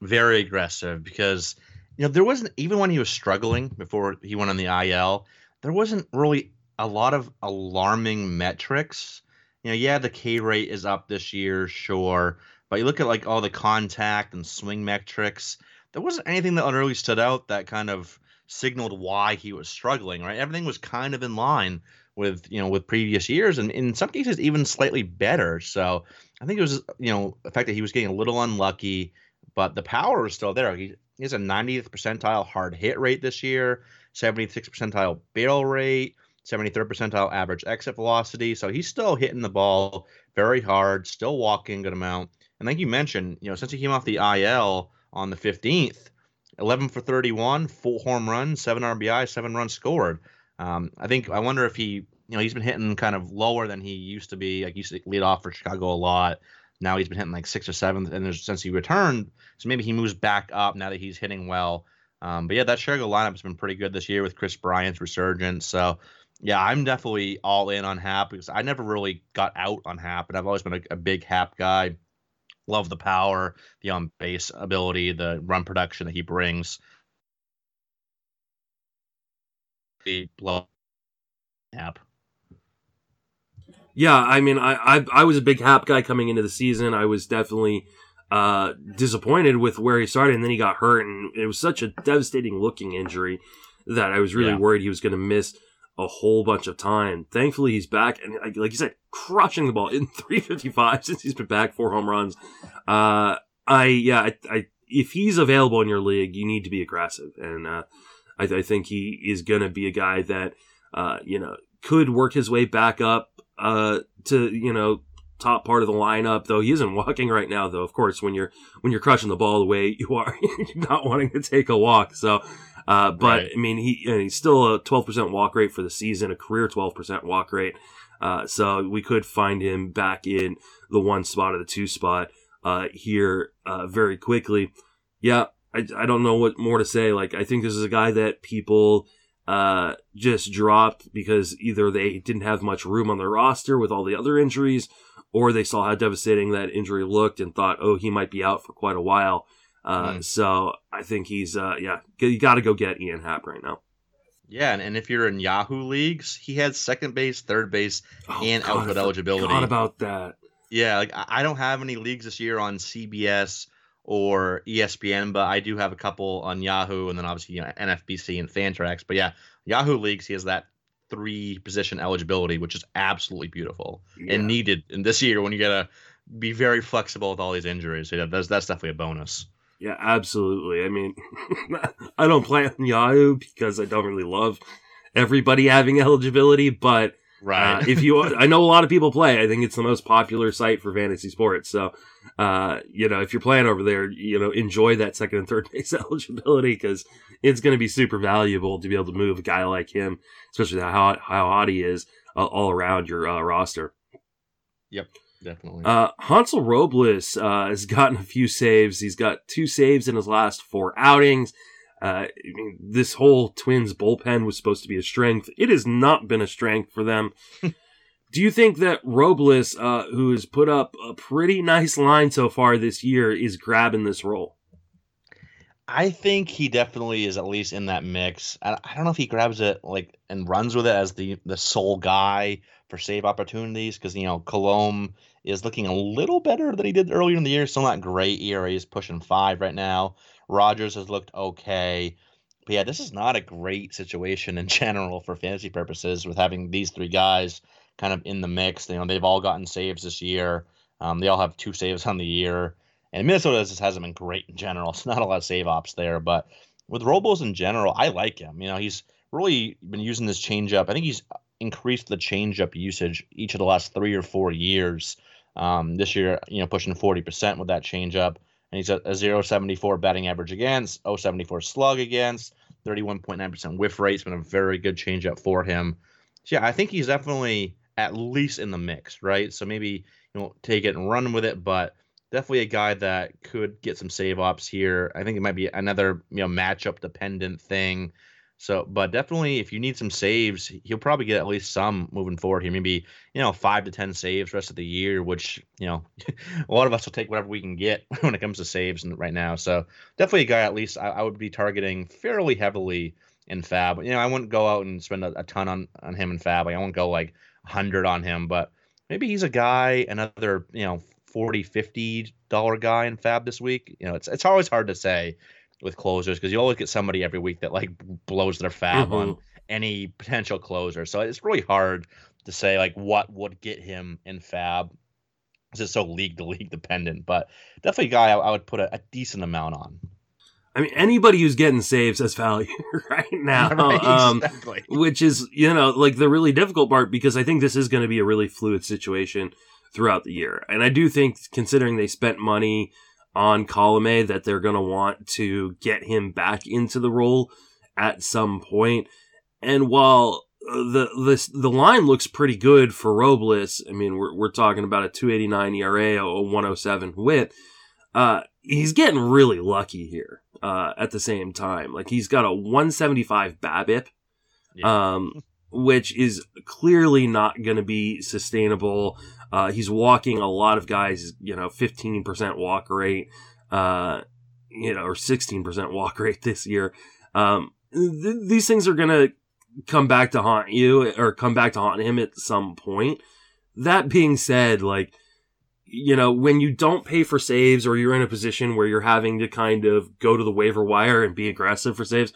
Very aggressive, because you know there wasn't, even when he was struggling before he went on the I L, there wasn't really a lot of alarming metrics. You know, yeah, the K rate is up this year, sure, but you look at like all the contact and swing metrics. There wasn't anything that really stood out that kind of signaled why he was struggling, right? Everything was kind of in line with, you know, with previous years, and in some cases even slightly better. So I think it was, you know, the fact that he was getting a little unlucky, but the power was still there. He, he has a ninetieth percentile hard hit rate this year, seventy-sixth percentile barrel rate, seventy-third percentile average exit velocity. So he's still hitting the ball very hard, still walking a good amount. And like you mentioned, you know, since he came off the I L on the fifteenth, eleven for thirty-one, four home runs, seven R B I, seven runs scored. Um, I think, I wonder if he, you know, he's been hitting kind of lower than he used to be. Like, he used to lead off for Chicago a lot. Now he's been hitting like sixth or seventh, and there's, since he returned, so maybe he moves back up now that he's hitting well. Um, but yeah, that Chicago lineup has been pretty good this year with Chris Bryant's resurgence. So yeah, I'm definitely all in on Happ, because I never really got out on Happ, and I've always been a, a big Happ guy. Love the power, the on-base ability, the run production that he brings. The blow Happ. Yeah, I mean, I, I I was a big Happ guy coming into the season. I was definitely uh, disappointed with where he started, and then he got hurt, and it was such a devastating-looking injury that I was really yeah. worried he was going to miss a whole bunch of time. Thankfully, he's back, and like you said, crushing the ball in three fifty-five since he's been back, four home runs. Uh, I yeah, I, I if he's available in your league, you need to be aggressive, and uh, I, I think he is going to be a guy that uh, you know could work his way back up uh, to you know top part of the lineup. Though he isn't walking right now, though of course when you're when you're crushing the ball the way you are, you're not wanting to take a walk. So. Uh, but right. I mean, he you know, he's still a twelve percent walk rate for the season, a career twelve percent walk rate. Uh, so we could find him back in the one spot or the two spot uh, here uh, very quickly. Yeah, I, I don't know what more to say. Like, I think this is a guy that people uh, just dropped because either they didn't have much room on their roster with all the other injuries, or they saw how devastating that injury looked and thought, oh, he might be out for quite a while. Uh, mm. So I think he's, uh, yeah, you got to go get Ian Happ right now. Yeah, and, and if you're in Yahoo leagues, he has second base, third base, oh, and God, outfield eligibility. I forgot about that. Yeah, like I don't have any leagues this year on C B S or E S P N, but I do have a couple on Yahoo, and then obviously you know, N F B C and Fantrax. But yeah, Yahoo leagues, he has that three position eligibility, which is absolutely beautiful yeah. and needed in this year when you gotta be very flexible with all these injuries. So yeah, that's that's definitely a bonus. Yeah, absolutely. I mean, I don't play on Yahoo because I don't really love everybody having eligibility. But right. uh, if you, I know a lot of people play. I think it's the most popular site for fantasy sports. So, uh, you know, if you're playing over there, you know, enjoy that second and third base eligibility because it's going to be super valuable to be able to move a guy like him, especially how how hot he is uh, all around your uh, roster. Yep. Definitely. Uh, Hansel Robles uh, has gotten a few saves. He's got two saves in his last four outings. Uh, I mean, this whole Twins bullpen was supposed to be a strength. It has not been a strength for them. Do you think that Robles, uh, who has put up a pretty nice line so far this year, is grabbing this role? I think he definitely is at least in that mix. I, I don't know if he grabs it like and runs with it as the, the sole guy for save opportunities because, you know, Colomb is looking a little better than he did earlier in the year. Still not great E R A. He's pushing five right now. Rogers has looked okay. But, yeah, this is not a great situation in general for fantasy purposes with having these three guys kind of in the mix. You know, they've all gotten saves this year. Um, they all have two saves on the year. And Minnesota just hasn't been great in general. It's not a lot of save ops there. But with Robles in general, I like him. You know, he's really been using this changeup. I think he's increased the changeup usage each of the last three or four years. Um, this year, you know, pushing forty percent with that changeup, and he's at a point oh seven four batting average against, point oh seven four slug against, thirty-one point nine percent whiff rate. It's been a very good changeup for him. So yeah, I think he's definitely at least in the mix, right? So maybe you know take it and run with it, but definitely a guy that could get some save ops here. I think it might be another you know matchup dependent thing. So, but definitely if you need some saves, he'll probably get at least some moving forward here. Maybe, you know, five to ten saves rest of the year, which, you know, a lot of us will take whatever we can get when it comes to saves right now. So definitely a guy at least I, I would be targeting fairly heavily in Fab. You know, I wouldn't go out and spend a, a ton on, on him in Fab. Like, I won't go like one hundred on him, but maybe he's a guy, another, you know, forty, fifty dollar guy in Fab this week. You know, it's it's always hard to say with closers, because you always get somebody every week that like blows their Fab mm-hmm. on any potential closer. So it's really hard to say like what would get him in Fab. It's just so league to league dependent, but definitely a guy I, I would put a, a decent amount on. I mean, anybody who's getting saves has value right now, right, um, exactly. Which is, you know, like the really difficult part, because I think this is going to be a really fluid situation throughout the year. And I do think, considering they spent money on Colomé, that they're going to want to get him back into the role at some point. And while the the, the line looks pretty good for Robles, I mean, we're we're talking about a two eighty-nine E R A, a one oh seven whip, uh, he's getting really lucky here uh, at the same time. Like, he's got a one seventy-five BABIP, yeah. um, which is clearly not going to be sustainable. Uh, he's walking a lot of guys, you know, fifteen percent walk rate, uh, you know, or sixteen percent walk rate this year. Um, th- these things are going to come back to haunt you or come back to haunt him at some point. That being said, like, you know, when you don't pay for saves or you're in a position where you're having to kind of go to the waiver wire and be aggressive for saves,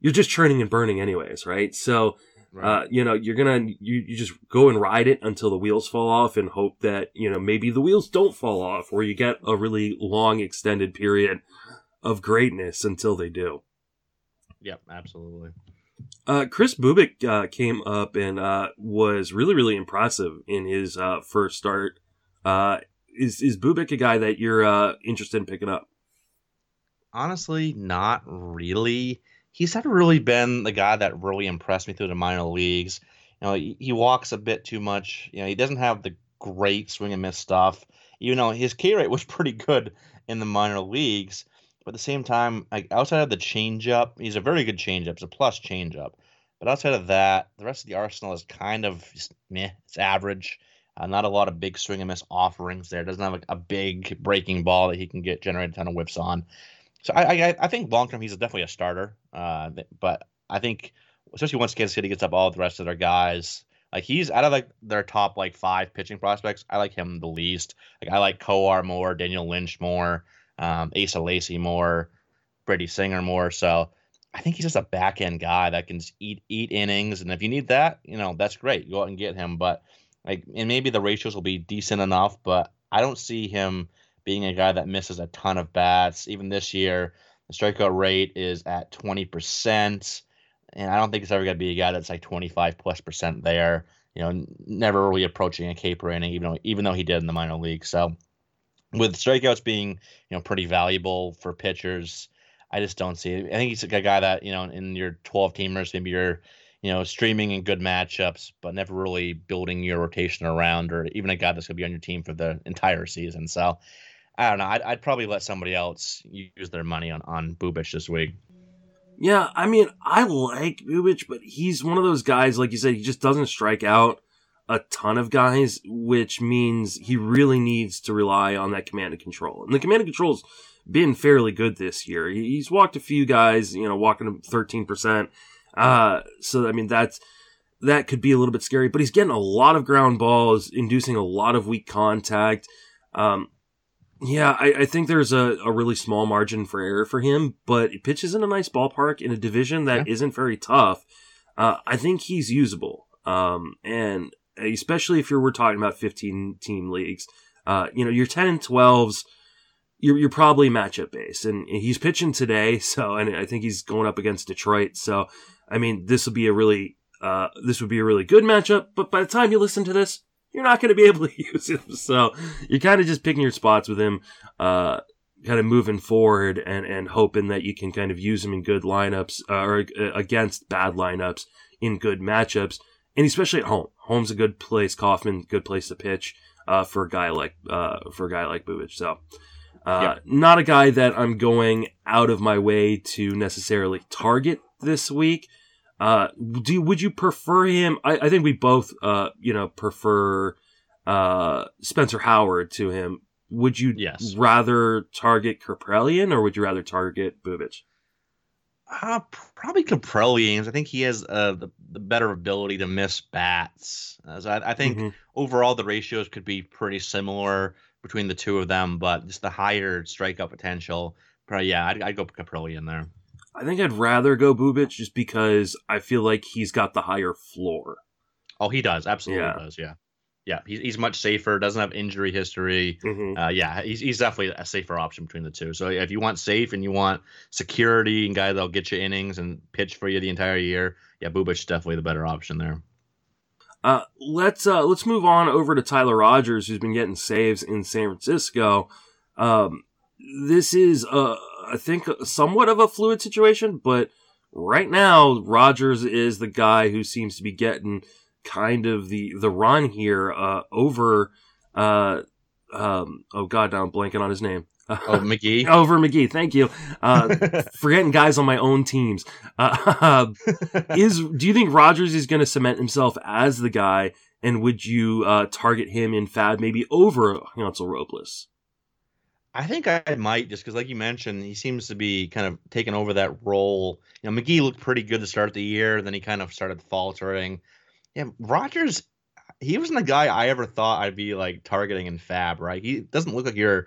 you're just churning and burning anyways, right? So... Right. Uh, you know, you're going to, you, you just go and ride it until the wheels fall off and hope that, you know, maybe the wheels don't fall off or you get a really long extended period of greatness until they do. Yep, absolutely. Uh, Chris Bubic uh, came up and uh, was really, really impressive in his uh, first start. Uh, is, is Bubic a guy that you're uh, interested in picking up? Honestly, not really. He's had really been the guy that really impressed me through the minor leagues. You know, he, he walks a bit too much. You know, he doesn't have the great swing and miss stuff. You know, his K rate was pretty good in the minor leagues, but at the same time, like outside of the changeup, he's a very good changeup. It's a plus changeup, but outside of that, the rest of the arsenal is kind of meh. It's average. Uh, not a lot of big swing and miss offerings there. Doesn't have a, a big breaking ball that he can get generate a ton of whiffs on. So I I, I think long-term he's definitely a starter, uh, but I think especially once Kansas City gets up all the rest of their guys, like he's out of like their top like five pitching prospects, I like him the least. Like I like Coar more, Daniel Lynch more, um, Asa Lacy more, Brady Singer more. So I think he's just a back-end guy that can just eat eat innings, and if you need that, you know, that's great. Go out and get him. But like, and maybe the ratios will be decent enough, but I don't see him being a guy that misses a ton of bats. Even this year, the strikeout rate is at twenty percent, and I don't think it's ever going to be a guy that's like twenty-five plus percent there, you know, never really approaching a K per inning, even though, even though he did in the minor league. So with strikeouts being, you know, pretty valuable for pitchers, I just don't see it. I think he's a guy that, you know, in your twelve-teamers, maybe you're, you know, streaming in good matchups, but never really building your rotation around, or even a guy that's going to be on your team for the entire season. So I don't know. I'd, I'd probably let somebody else use their money on, on Bubic this week. Yeah, I mean, I like Bubic, but he's one of those guys, like you said, he just doesn't strike out a ton of guys, which means he really needs to rely on that command and control. And the command and control's been fairly good this year. He's walked a few guys, you know, walking thirteen percent. Uh, so, I mean, that's that could be a little bit scary, but he's getting a lot of ground balls, inducing a lot of weak contact. Um Yeah, I, I think there's a, a really small margin for error for him, but it pitches in a nice ballpark in a division that yeah. isn't very tough. Uh, I think he's usable, um, and especially if you're we're talking about fifteen-team leagues, uh, you know, your ten and twelves, you're, you're probably matchup-based, and he's pitching today, so and I think he's going up against Detroit. So, I mean, this would be a really uh, this would be a really good matchup. But by the time you listen to this, you're not going to be able to use him. So you're kind of just picking your spots with him, uh, kind of moving forward and, and hoping that you can kind of use him in good lineups uh, or uh, against bad lineups in good matchups. And especially at home. Home's a good place. Kaufman, good place to pitch, uh, for a guy like, uh, for a guy like Bubic. So, uh, yeah. not a guy that I'm going out of my way to necessarily target this week. Uh, do would you prefer him? I, I think we both, uh, you know, prefer uh, Spencer Howard to him. Would you yes. rather target Kaprelian or would you rather target Bubic? Uh, probably Kaprelian. I think he has uh, the, the better ability to miss bats. Uh, so I, I think mm-hmm. overall the ratios could be pretty similar between the two of them, but just the higher strikeout potential. Probably, yeah, I'd, I'd go Kaprelian there. I think I'd rather go Bubic just because I feel like he's got the higher floor. Oh, he does. Absolutely yeah. does, yeah. Yeah, he's he's much safer. Doesn't have injury history. Mm-hmm. Uh, yeah, he's he's definitely a safer option between the two. So if you want safe and you want security and guy that'll get you innings and pitch for you the entire year, yeah, Bubic's definitely the better option there. Uh, let's uh, let's move on over to Tyler Rogers, who's been getting saves in San Francisco. Um, this is uh, I think somewhat of a fluid situation, but right now Rogers is the guy who seems to be getting kind of the the run here uh over uh um oh god now I'm blanking on his name oh McGee over McGee thank you uh forgetting guys on my own teams uh is do you think Rogers is going to cement himself as the guy, and would you uh target him in F A B maybe over Hansel Robles? I think I might, just because, like you mentioned, he seems to be kind of taking over that role. You know, McGee looked pretty good to start the year, then he kind of started faltering. Yeah, Rogers, he wasn't the guy I ever thought I'd be like targeting in F A B, right? He doesn't look like your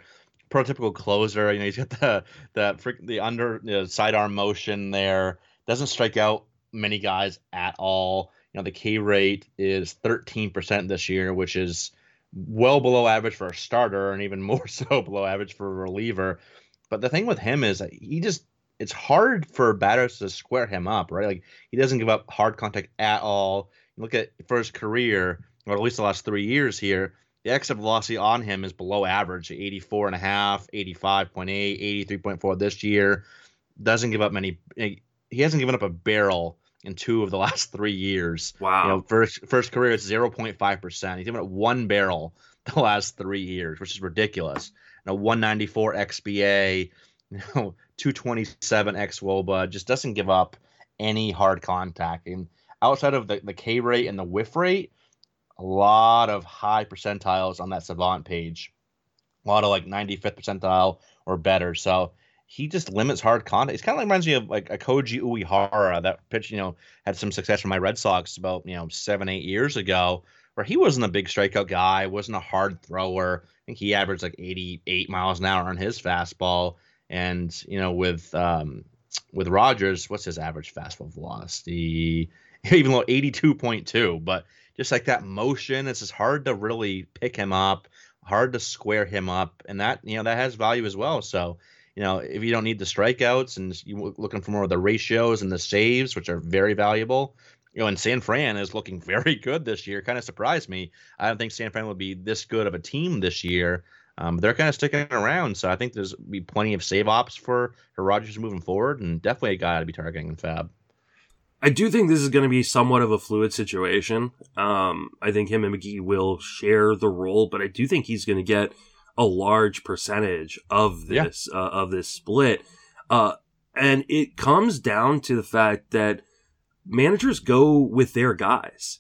prototypical closer. You know, he's got the the the under you know, sidearm motion there. Doesn't strike out many guys at all. You know, the K rate is thirteen percent this year, which is well below average for a starter, and even more so below average for a reliever. But the thing with him is that he just it's hard for batters to square him up, right? Like he doesn't give up hard contact at all. Look at for his career, or at least the last three years here, the exit velocity on him is below average, eighty-four point five, eighty-five point eight, eighty-three point four this year. Doesn't give up many. He hasn't given up a barrel in two of the last three years. Wow. You know, first, first career, it's zero point five percent. He's given up one barrel the last three years, which is ridiculous. You know, one ninety-four X B A, you know, two twenty-seven X W O B A, just doesn't give up any hard contact. And outside of the, the K rate and the whiff rate, a lot of high percentiles on that Savant page. A lot of like ninety-fifth percentile or better. So he just limits hard contact. It kind of like reminds me of like a Koji Uehara that pitch, you know, had some success for my Red Sox about, you know, seven, eight years ago, where he wasn't a big strikeout guy, wasn't a hard thrower. I think he averaged like eighty-eight miles an hour on his fastball. And, you know, with um, with Rogers, what's his average fastball velocity? Even though eighty-two point two, but just like that motion, it's just hard to really pick him up, hard to square him up, and that you know that has value as well. So you know if you don't need the strikeouts and you're looking for more of the ratios and the saves, which are very valuable, you know, and San Fran is looking very good this year. Kind of surprised me. I don't think San Fran would be this good of a team this year. Um, they're kind of sticking around, so I think there's be plenty of save ops for, for Rogers moving forward, and definitely a guy to be targeting in F A B. I do think this is going to be somewhat of a fluid situation. Um, I think him and McGee will share the role, but I do think he's going to get a large percentage of this yeah. uh, of this split. Uh, and it comes down to the fact that managers go with their guys.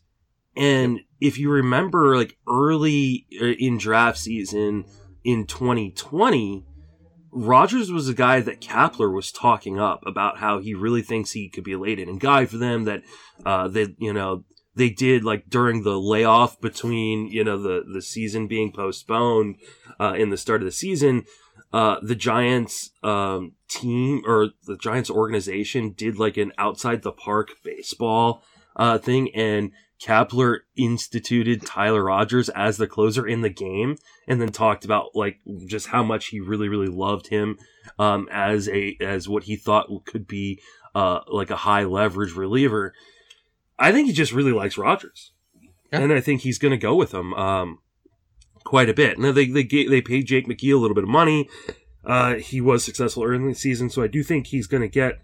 And if you remember, like early in draft season in twenty twenty, Rogers was a guy that Kapler was talking up about how he really thinks he could be a late inning guy for them, that uh, they, you know, they did like during the layoff between, you know, the, the season being postponed uh, in the start of the season. Uh, the Giants um, team or the Giants organization did like an outside the park baseball uh, thing, and Kapler instituted Tyler Rogers as the closer in the game, and then talked about like just how much he really, really loved him um, as a as what he thought could be uh, like a high leverage reliever. I think he just really likes Rogers, yeah. and I think he's going to go with him um, quite a bit. Now they they they paid Jake McGee a little bit of money. Uh, he was successful early in the season, so I do think he's going to get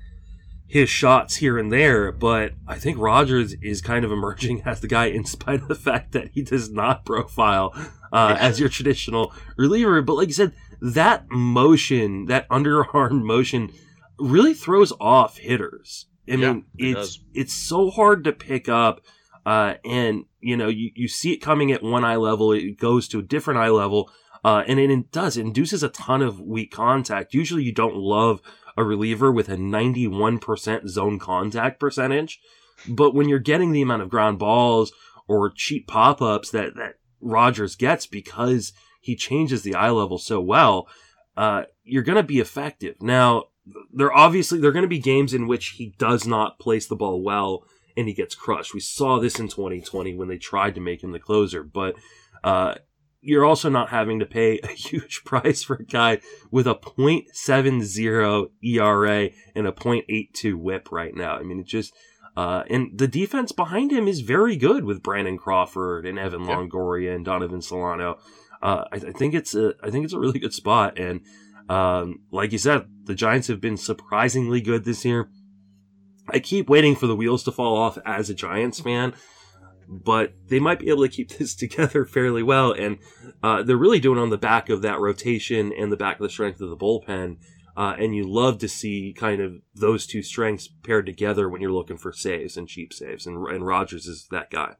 his shots here and there, but I think Rogers is kind of emerging as the guy in spite of the fact that he does not profile uh, as your traditional reliever. But like you said, that motion, that underarm motion really throws off hitters. I yeah, mean, it it's does. It's so hard to pick up. Uh, and, you know, you, you see it coming at one eye level. It goes to a different eye level. Uh, and it, it does, it induces a ton of weak contact. Usually you don't love a reliever with a ninety-one percent zone contact percentage. But when you're getting the amount of ground balls or cheap pop-ups that, that Rogers gets because he changes the eye level so well, uh, you're going to be effective. Now, there obviously, there are going to be games in which he does not place the ball well and he gets crushed. We saw this in twenty twenty when they tried to make him the closer, but, uh, you're also not having to pay a huge price for a guy with a point seven zero E R A and a point eight two whip right now. I mean, it just, uh, and the defense behind him is very good with Brandon Crawford and Evan Longoria and Donovan Solano. Uh, I, I think it's a, I think it's a really good spot. And, um, like you said, the Giants have been surprisingly good this year. I keep waiting for the wheels to fall off as a Giants fan, but they might be able to keep this together fairly well. And uh, they're really doing on the back of that rotation and the back of the strength of the bullpen. Uh, and you love to see kind of those two strengths paired together when you're looking for saves and cheap saves. And, and Rogers is that guy.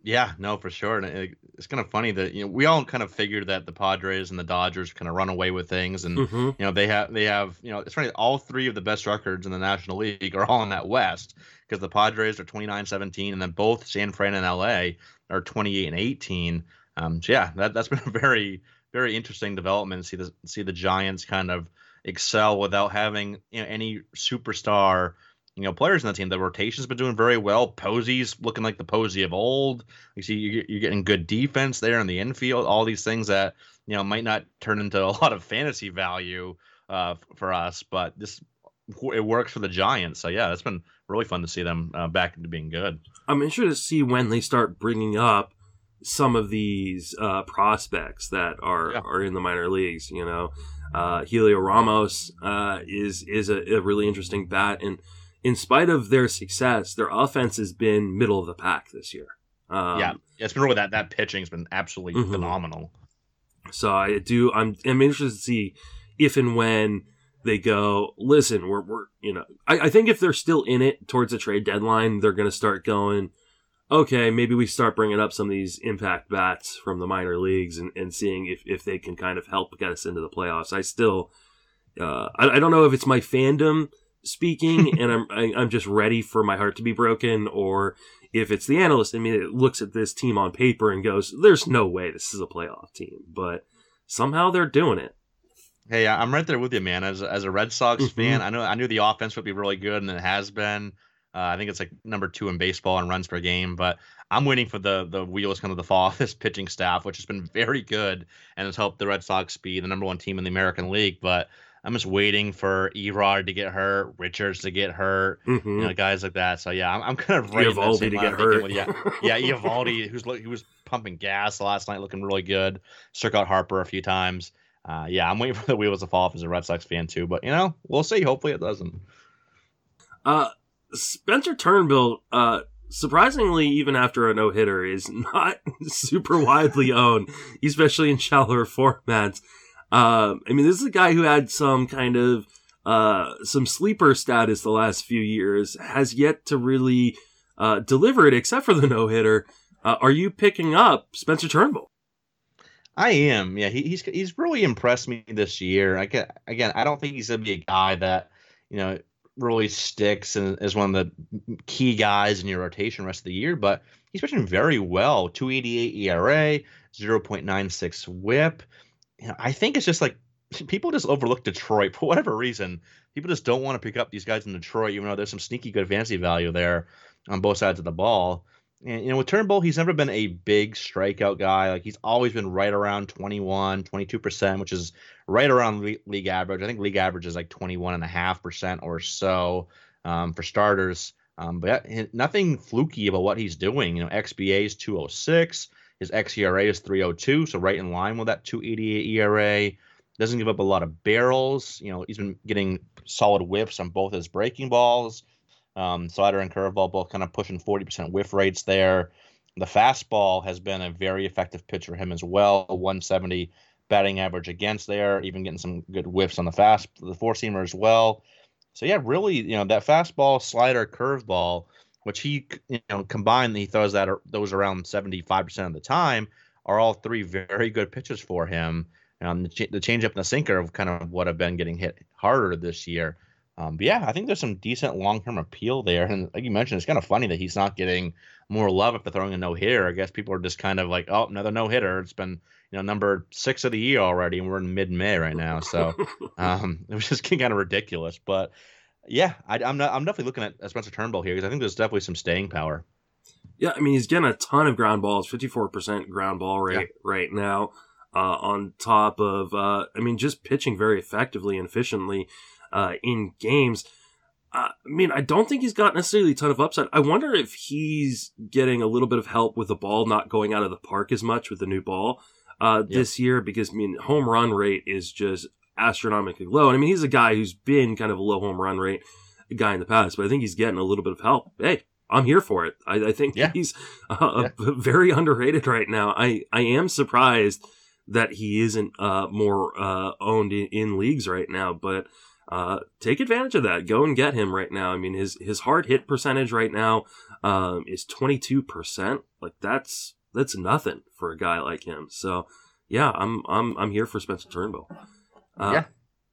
Yeah, no, for sure. And it, it's kind of funny that, you know, we all kind of figured that the Padres and the Dodgers kind of run away with things. And, mm-hmm. you know, they have, they have, you know, it's funny, all three of the best records in the National League are all in that West, because the Padres are twenty-nine seventeen and then both San Fran and L A are twenty-eight and eighteen. Um, so, yeah, that, that's been a very, very interesting development to see the, see the Giants kind of excel without having, you know, any superstar, you know, players on the team. The rotation's been doing very well. Posey's looking like the Posey of old. You see, you're getting good defense there in the infield. All these things that, you know, might not turn into a lot of fantasy value uh, for us, but this it works for the Giants. So yeah, it's been really fun to see them uh, back into being good. I'm interested to see when they start bringing up some of these uh, prospects that are yeah. are in the minor leagues. You know, uh, Helio Ramos uh, is is a, a really interesting bat. And in spite of their success, their offense has been middle of the pack this year. Um, yeah, it's been really that that pitching has been absolutely mm-hmm. phenomenal. So I do, I'm I'm interested to see if and when they go. Listen, we're we're you know, I, I think if they're still in it towards the trade deadline, they're going to start going, okay, maybe we start bringing up some of these impact bats from the minor leagues and, and seeing if if they can kind of help get us into the playoffs. I still, uh, I, I don't know if it's my fandom speaking and I'm I, I'm just ready for my heart to be broken, or if it's the analyst I mean it looks at this team on paper and goes, there's no way this is a playoff team, but somehow they're doing it. Hey, I'm right there with you, man. As, as a Red Sox mm-hmm. fan, I know I knew the offense would be really good, and it has been. uh, I think it's like number two in baseball in runs per game, but I'm waiting for the the wheels kind of the fall off this pitching staff, which has been very good and has helped the Red Sox be the number one team in the American League. But I'm just waiting for Erod to get hurt, Richards to get hurt, mm-hmm. you know, guys like that. So yeah, I'm, I'm kind of right in that same line of thinking with, yeah, yeah, Eovaldi, who's he was pumping gas last night, looking really good. Struck out Harper a few times. Uh, yeah, I'm waiting for the wheels to fall off as a Red Sox fan too, but you know, we'll see. Hopefully, it doesn't. Uh, Spencer Turnbull, uh, surprisingly, even after a no hitter, is not super widely owned, especially in shallower formats. Uh, I mean, this is a guy who had some kind of, uh, some sleeper status the last few years, has yet to really, uh, deliver it except for the no hitter. Uh, are you picking up Spencer Turnbull? I am. Yeah. He, he's, he's really impressed me this year. I can, again, I don't think he's going to be a guy that, you know, really sticks and is one of the key guys in your rotation rest of the year, but he's pitching very well. two eighty-eight E R A, zero point nine six whip. You know, I think it's just like people just overlook Detroit for whatever reason. People just don't want to pick up these guys in Detroit, even though there's some sneaky good fantasy value there on both sides of the ball. And, you know, with Turnbull, he's never been a big strikeout guy. Like, he's always been right around twenty-one, twenty-two percent, which is right around le- league average. I think league average is like twenty-one point five percent or so um, for starters. Um, but nothing fluky about what he's doing. You know, X B A is two oh six. His xERA is three oh two, so right in line with that two eighty-eight E R A. Doesn't give up a lot of barrels. You know, he's been getting solid whiffs on both his breaking balls. Um, slider and curveball both kind of pushing forty percent whiff rates there. The fastball has been a very effective pitch for him as well. A one seventy batting average against there, even getting some good whiffs on the fast, the four-seamer as well. So yeah, really, you know, that fastball, slider, curveball, which he, you know, combined, he throws that those around seventy-five percent of the time, are all three very good pitches for him. Um, the, ch- the changeup and the sinker of kind of what have been getting hit harder this year. Um, but yeah, I think there's some decent long-term appeal there. And like you mentioned, it's kind of funny that he's not getting more love after throwing a no-hitter. I guess people are just kind of like, oh, another no-hitter. It's been, you know, number six of the year already, and we're in mid-May right now. So um, it was just kind of ridiculous. But yeah, I, I'm not, I'm definitely looking at Spencer Turnbull here because I think there's definitely some staying power. Yeah, I mean, he's getting a ton of ground balls, fifty-four percent ground ball rate yeah. right now. Uh, on top of, uh, I mean, just pitching very effectively and efficiently uh, in games. Uh, I mean, I don't think he's got necessarily a ton of upside. I wonder if he's getting a little bit of help with the ball not going out of the park as much with the new ball uh, yeah. this year, because, I mean, home run rate is just astronomically low. And I mean, he's a guy who's been kind of a low home run rate guy in the past, but I think he's getting a little bit of help. Hey, I'm here for it. I, I think yeah. he's uh, yeah. very underrated right now. I, I am surprised that he isn't uh, more uh, owned in, in leagues right now, but uh, take advantage of that. Go and get him right now. I mean, his his hard hit percentage right now um, is twenty-two percent. Like that's that's nothing for a guy like him. So yeah, I'm I'm I'm here for Spencer Turnbull. Uh, yeah,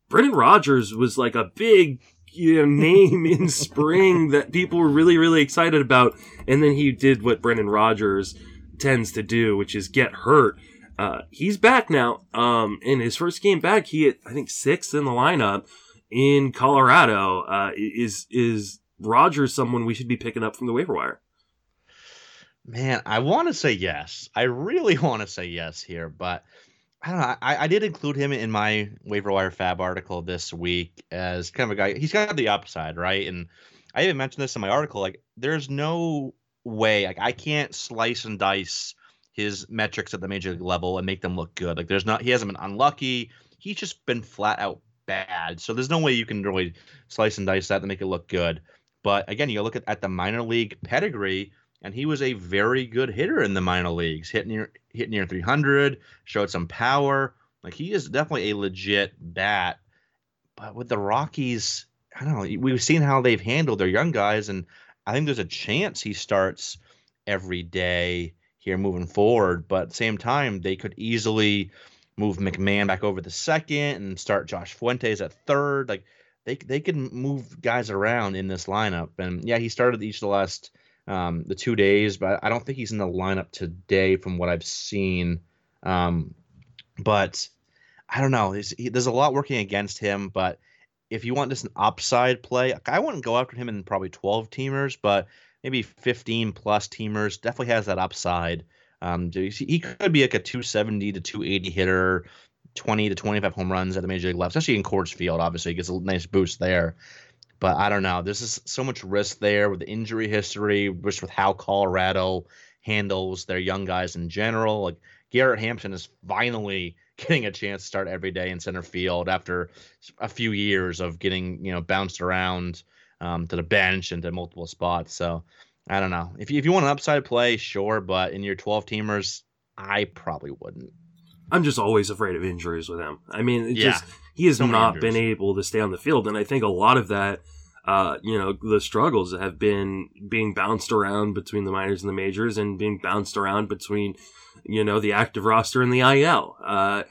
Brendan Rodgers was like a big you know, name in spring that people were really really excited about, and then he did what Brendan Rodgers tends to do, which is get hurt. Uh, he's back now. Um, in his first game back, he hit, I think, sixth in the lineup in Colorado. Uh, is is Rodgers someone we should be picking up from the waiver wire? Man, I want to say yes. I really want to say yes here, but I don't know. I, I did include him in my waiver wire fab article this week as kind of a guy. He's got the upside, right? And I even mentioned this in my article. Like, there's no way. Like, I can't slice and dice his metrics at the major league level and make them look good. Like there's not, he hasn't been unlucky. He's just been flat out bad. So there's no way you can really slice and dice that to make it look good. But again, you look at, at the minor league pedigree, and he was a very good hitter in the minor leagues, hit near, hit near three hundred, showed some power. Like he is definitely a legit bat, but with the Rockies, I don't know, we've seen how they've handled their young guys. And I think there's a chance he starts every day here moving forward, but at the same time, they could easily move McMahon back over to second and start Josh Fuentes at third. Like they they can move guys around in this lineup. And yeah, he started each of the last um, the two days, but I don't think he's in the lineup today from what I've seen. Um, but I don't know. He, there's a lot working against him, but if you want just an upside play, I wouldn't go after him in probably twelve teamers, but maybe fifteen plus teamers, definitely has that upside. Um, he could be like a two seventy to two eighty hitter, twenty to twenty-five home runs at the major league level, especially in Coors Field. Obviously, he gets a nice boost there. But I don't know. This is so much risk there with the injury history, just with how Colorado handles their young guys in general. Like Garrett Hampson is finally getting a chance to start every day in center field after a few years of getting, you know, bounced around Um, to the bench and to multiple spots. So I don't know. If you, if you want an upside play, sure, but in your twelve teamers, I probably wouldn't. I'm just always afraid of injuries with him. I mean, it yeah. just he has so not been able to stay on the field, and I think a lot of that, uh, you know, the struggles have been being bounced around between the minors and the majors, and being bounced around between, you know, the active roster and the I L. Uh,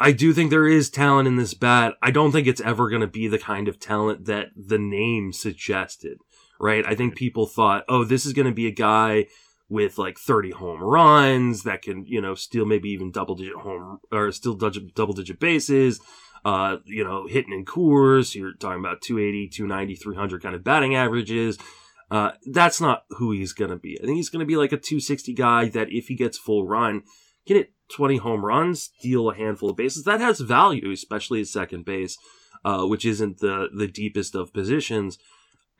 I do think there is talent in this bat. I don't think it's ever going to be the kind of talent that the name suggested, right? I think people thought, oh, this is going to be a guy with like thirty home runs that can, you know, steal maybe even double digit home or still double digit bases, uh, you know, hitting in Coors. You're talking about two eighty, two ninety, three hundred kind of batting averages. Uh, that's not who he's going to be. I think he's going to be like a two sixty guy that if he gets full run, can hit twenty home runs, steal a handful of bases. That has value, especially at second base, uh, which isn't the, the deepest of positions.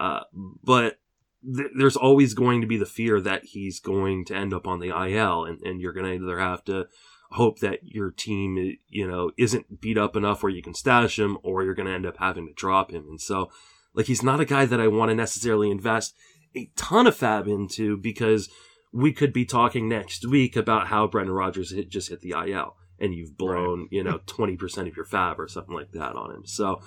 Uh, but th- there's always going to be the fear that he's going to end up on the I L, and, and you're going to either have to hope that your team, you know, isn't beat up enough where you can stash him, or you're going to end up having to drop him. And so, like, he's not a guy that I want to necessarily invest a ton of fab into, because we could be talking next week about how Brendan Rodgers hit, just hit the I L and you've blown, right. you know, twenty percent of your fab or something like that on him. So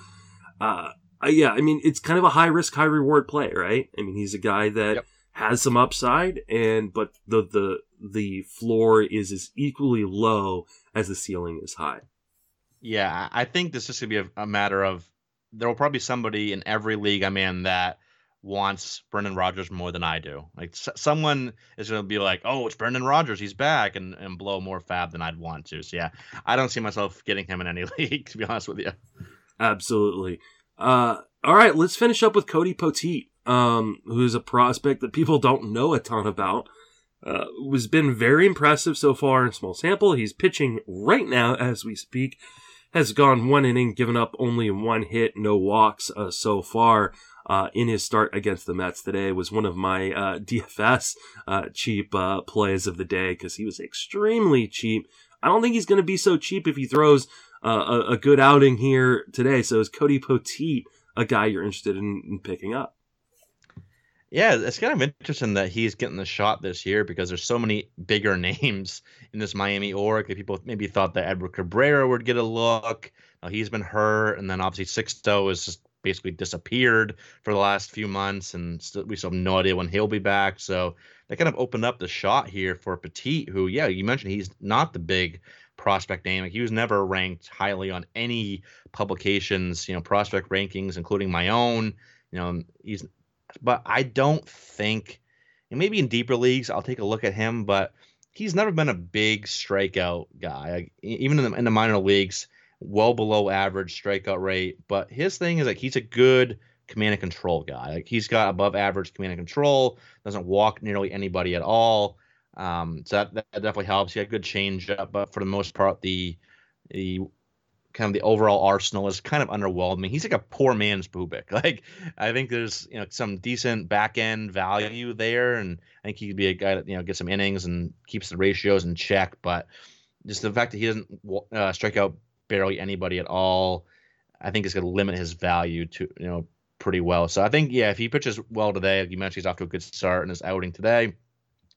uh, uh, yeah, I mean, it's kind of a high risk, high reward play, right? I mean, he's a guy that yep. has some upside, and but the the the floor is as equally low as the ceiling is high. Yeah, I think this is going to be a, a matter of there will probably be somebody in every league I'm in that wants Brendan Rodgers more than I do. Like s- someone is going to be like, oh, it's Brendan Rodgers, he's back, and, and blow more fab than I'd want to. So yeah, I don't see myself getting him in any league, to be honest with you. Absolutely. Uh, all right, let's finish up with Cody Poteet, um, who's a prospect that people don't know a ton about. Uh, has been very impressive so far in small sample. He's pitching right now as we speak. Has gone one inning, given up only one hit, no walks uh, so far uh, in his start against the Mets today. Was one of my uh, D F S uh, cheap uh, plays of the day because he was extremely cheap. I don't think he's going to be so cheap if he throws uh, a, a good outing here today. So is Cody Poteet a guy you're interested in, in picking up? Yeah, it's kind of interesting that he's getting the shot this year because there's so many bigger names in this Miami org that people maybe thought that Edward Cabrera would get a look. Now, he's been hurt, and then obviously Sixto has just basically disappeared for the last few months, and still, we still have no idea when he'll be back. So that kind of opened up the shot here for Poteet, who, yeah, you mentioned he's not the big prospect name. Like, he was never ranked highly on any publications, you know, prospect rankings, including my own. You know, he's... But I don't think, and maybe in deeper leagues, I'll take a look at him, but he's never been a big strikeout guy, like, even in the, in the minor leagues, well below average strikeout rate. But his thing is like, he's a good command and control guy. Like, he's got above average command and control, doesn't walk nearly anybody at all. Um, so that, that definitely helps. He had a good change up, but for the most part, the, the, kind of the overall arsenal is kind of underwhelming. He's like a poor man's Bubik. Like, I think there's, you know, some decent back end value there. And I think he could be a guy that, you know, gets some innings and keeps the ratios in check. But just the fact that he doesn't uh, strike out barely anybody at all, I think is going to limit his value to, you know, pretty well. So I think, yeah, if he pitches well today, like you mentioned, he's off to a good start in his outing today.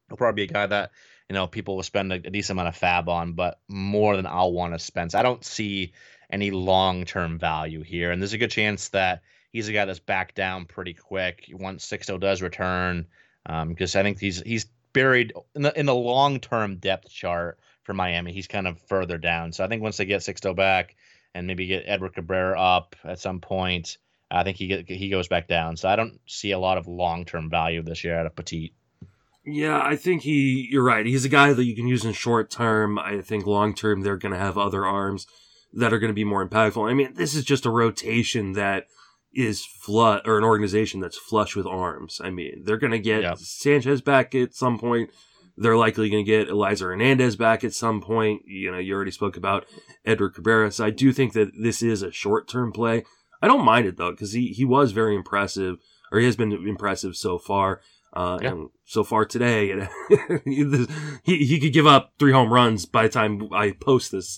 He'll probably be a guy that, you know, people will spend a, a decent amount of fab on, but more than I'll want to spend. So I don't see any long-term value here. And there's a good chance that he's a guy that's back down pretty quick once Sixto does return. Um, because I think he's he's buried in the, in the long-term depth chart for Miami. He's kind of further down. So I think once they get Sixto back and maybe get Edward Cabrera up at some point, I think he get, he goes back down. So I don't see a lot of long-term value this year out of Poteet. Yeah, I think he, you're right. He's a guy that you can use in short term. I think long term, they're going to have other arms that are going to be more impactful. I mean, this is just a rotation that is flush, or an organization that's flush with arms. I mean, they're going to get yeah. Sanchez back at some point. They're likely going to get Eliza Hernandez back at some point. You know, you already spoke about Edward Cabrera. So I do think that this is a short term play. I don't mind it though, because he, he was very impressive, or he has been impressive so far. Uh, yeah. And so far today, you know, he he could give up three home runs by the time I post this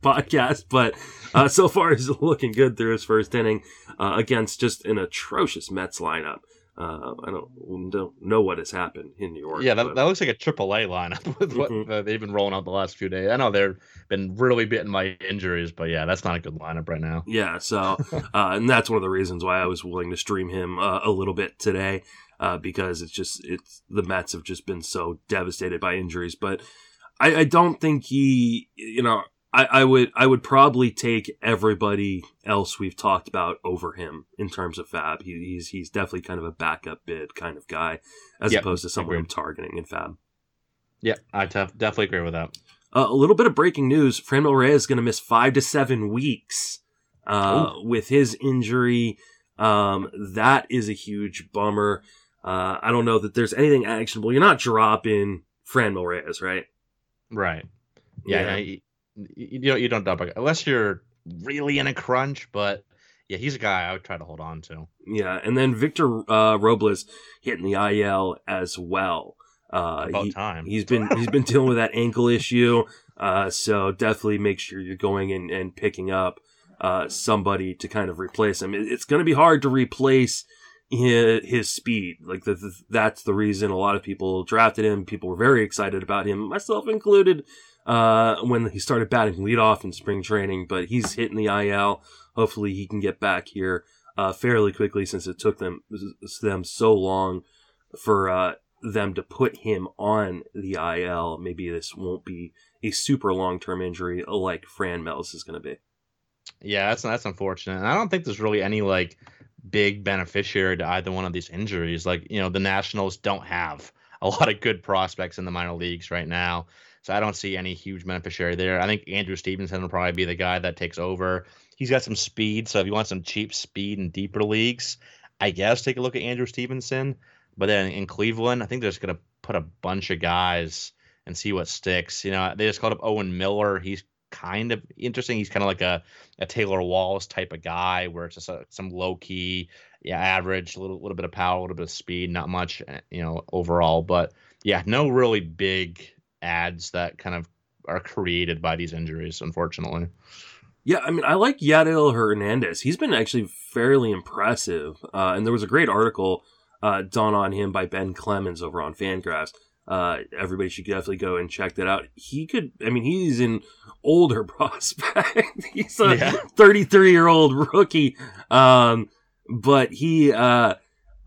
podcast. But uh, so far, he's looking good through his first inning uh, against just an atrocious Mets lineup. Uh, I don't don't know what has happened in New York. Yeah, that, that looks like a Triple A lineup with what mm-hmm. uh, they've been rolling out the last few days. I know they've been really bitten by injuries, but yeah, that's not a good lineup right now. Yeah, so uh, and that's one of the reasons why I was willing to stream him uh, a little bit today. Uh, because it's just it's the Mets have just been so devastated by injuries. But I, I don't think he, you know, I, I would I would probably take everybody else we've talked about over him in terms of fab. He, he's he's definitely kind of a backup bid kind of guy as yep, opposed to someone agreed. I'm targeting in fab. Yeah, I def- definitely agree with that. Uh, a little bit of breaking news: Franmil Reyes is going to miss five to seven weeks uh, with his injury. Um, that is a huge bummer. Uh, I don't know that there's anything actionable. You're not dropping Franmil Reyes, right? Right. Yeah. yeah. You, you don't, you don't drop a guy unless you're really in a crunch, but yeah, he's a guy I would try to hold on to. Yeah. And then Victor uh, Robles hitting the I L as well. Uh, About he, time. He's been, he's been dealing with that ankle issue. Uh, so definitely make sure you're going and, and picking up uh, somebody to kind of replace him. It, it's going to be hard to replace his speed. Like the, the, that's the reason a lot of people drafted him. People were very excited about him, myself included, uh, when he started batting leadoff in spring training. But he's hitting the I L. Hopefully he can get back here uh, fairly quickly, since it took them them so long for uh, them to put him on the I L. Maybe this won't be a super long-term injury like Fran Melis is going to be. Yeah, that's that's unfortunate. And I don't think there's really any like big beneficiary to either one of these injuries. Like, you know, the Nationals don't have a lot of good prospects in the minor leagues right now. So I don't see any huge beneficiary there. I think Andrew Stevenson will probably be the guy that takes over. He's got some speed. So if you want some cheap speed in deeper leagues, I guess take a look at Andrew Stevenson. But then in Cleveland, I think they're just going to put a bunch of guys and see what sticks. You know, they just called up Owen Miller. He's kind of interesting. He's kind of like a, a Taylor Walls type of guy where it's just a, some low key, yeah, average, a little, little bit of power, a little bit of speed, not much, you know, overall. But yeah, no really big ads that kind of are created by these injuries, unfortunately. Yeah, I mean, I like Yadiel Hernandez. He's been actually fairly impressive. Uh, and there was a great article uh, done on him by Ben Clemens over on Fangraphs. Uh, everybody should definitely go and check that out. He could, I mean, he's an older prospect. He's a yeah. thirty-three-year-old rookie. Um, but he, uh,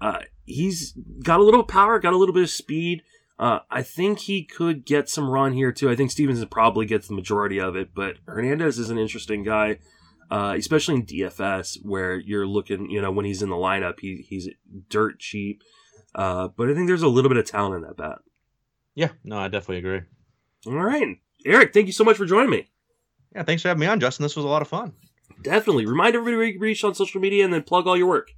uh, he's got a little power, got a little bit of speed. Uh, I think he could get some run here, too. I think Stevenson probably gets the majority of it, but Hernandez is an interesting guy, uh, especially in D F S, where you're looking, you know, when he's in the lineup, he, he's dirt cheap. Uh, but I think there's a little bit of talent in that bat. Yeah, no, I definitely agree. All right. Eric, thank you so much for joining me. Yeah, thanks for having me on, Justin. This was a lot of fun. Definitely. Remind everybody where you can reach on social media and then plug all your work.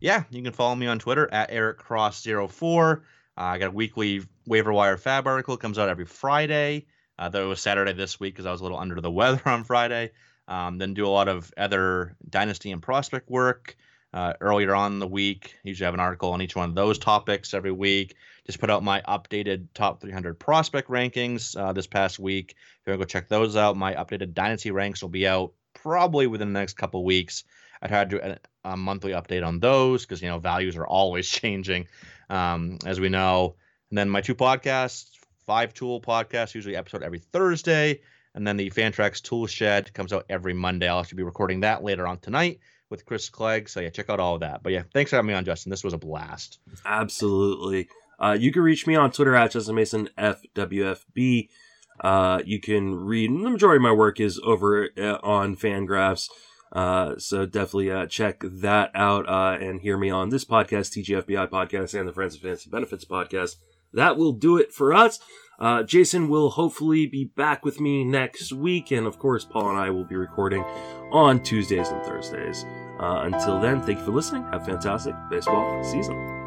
Yeah, you can follow me on Twitter at Eric Cross zero four. Uh, I got a weekly waiver wire fab article. It comes out every Friday. Uh, though it was Saturday this week because I was a little under the weather on Friday. Um, then do a lot of other dynasty and prospect work uh, earlier on in the week. Usually have an article on each one of those topics every week. Just put out my updated top three hundred prospect rankings uh, this past week. If you want to go check those out, my updated dynasty ranks will be out probably within the next couple weeks. I'd had to do a, a monthly update on those because, you know, values are always changing, um, as we know. And then my two podcasts, Five Tool Podcast, usually episode every Thursday. And then the Fantrax Toolshed comes out every Monday. I'll actually be recording that later on tonight with Chris Clegg. So, yeah, check out all of that. But, yeah, thanks for having me on, Justin. This was a blast. Absolutely. Uh, you can reach me on Twitter at Justin Mason, F W F B. Uh, you can read, the majority of my work is over uh, on Fangraphs. Uh, so definitely, uh, check that out, uh, and hear me on this podcast, T G F B I podcast, and the Friends of Fantasy Benefits podcast. That will do it for us. Uh, Jason will hopefully be back with me next week. And of course, Paul and I will be recording on Tuesdays and Thursdays. Uh, until then, thank you for listening. Have a fantastic baseball season.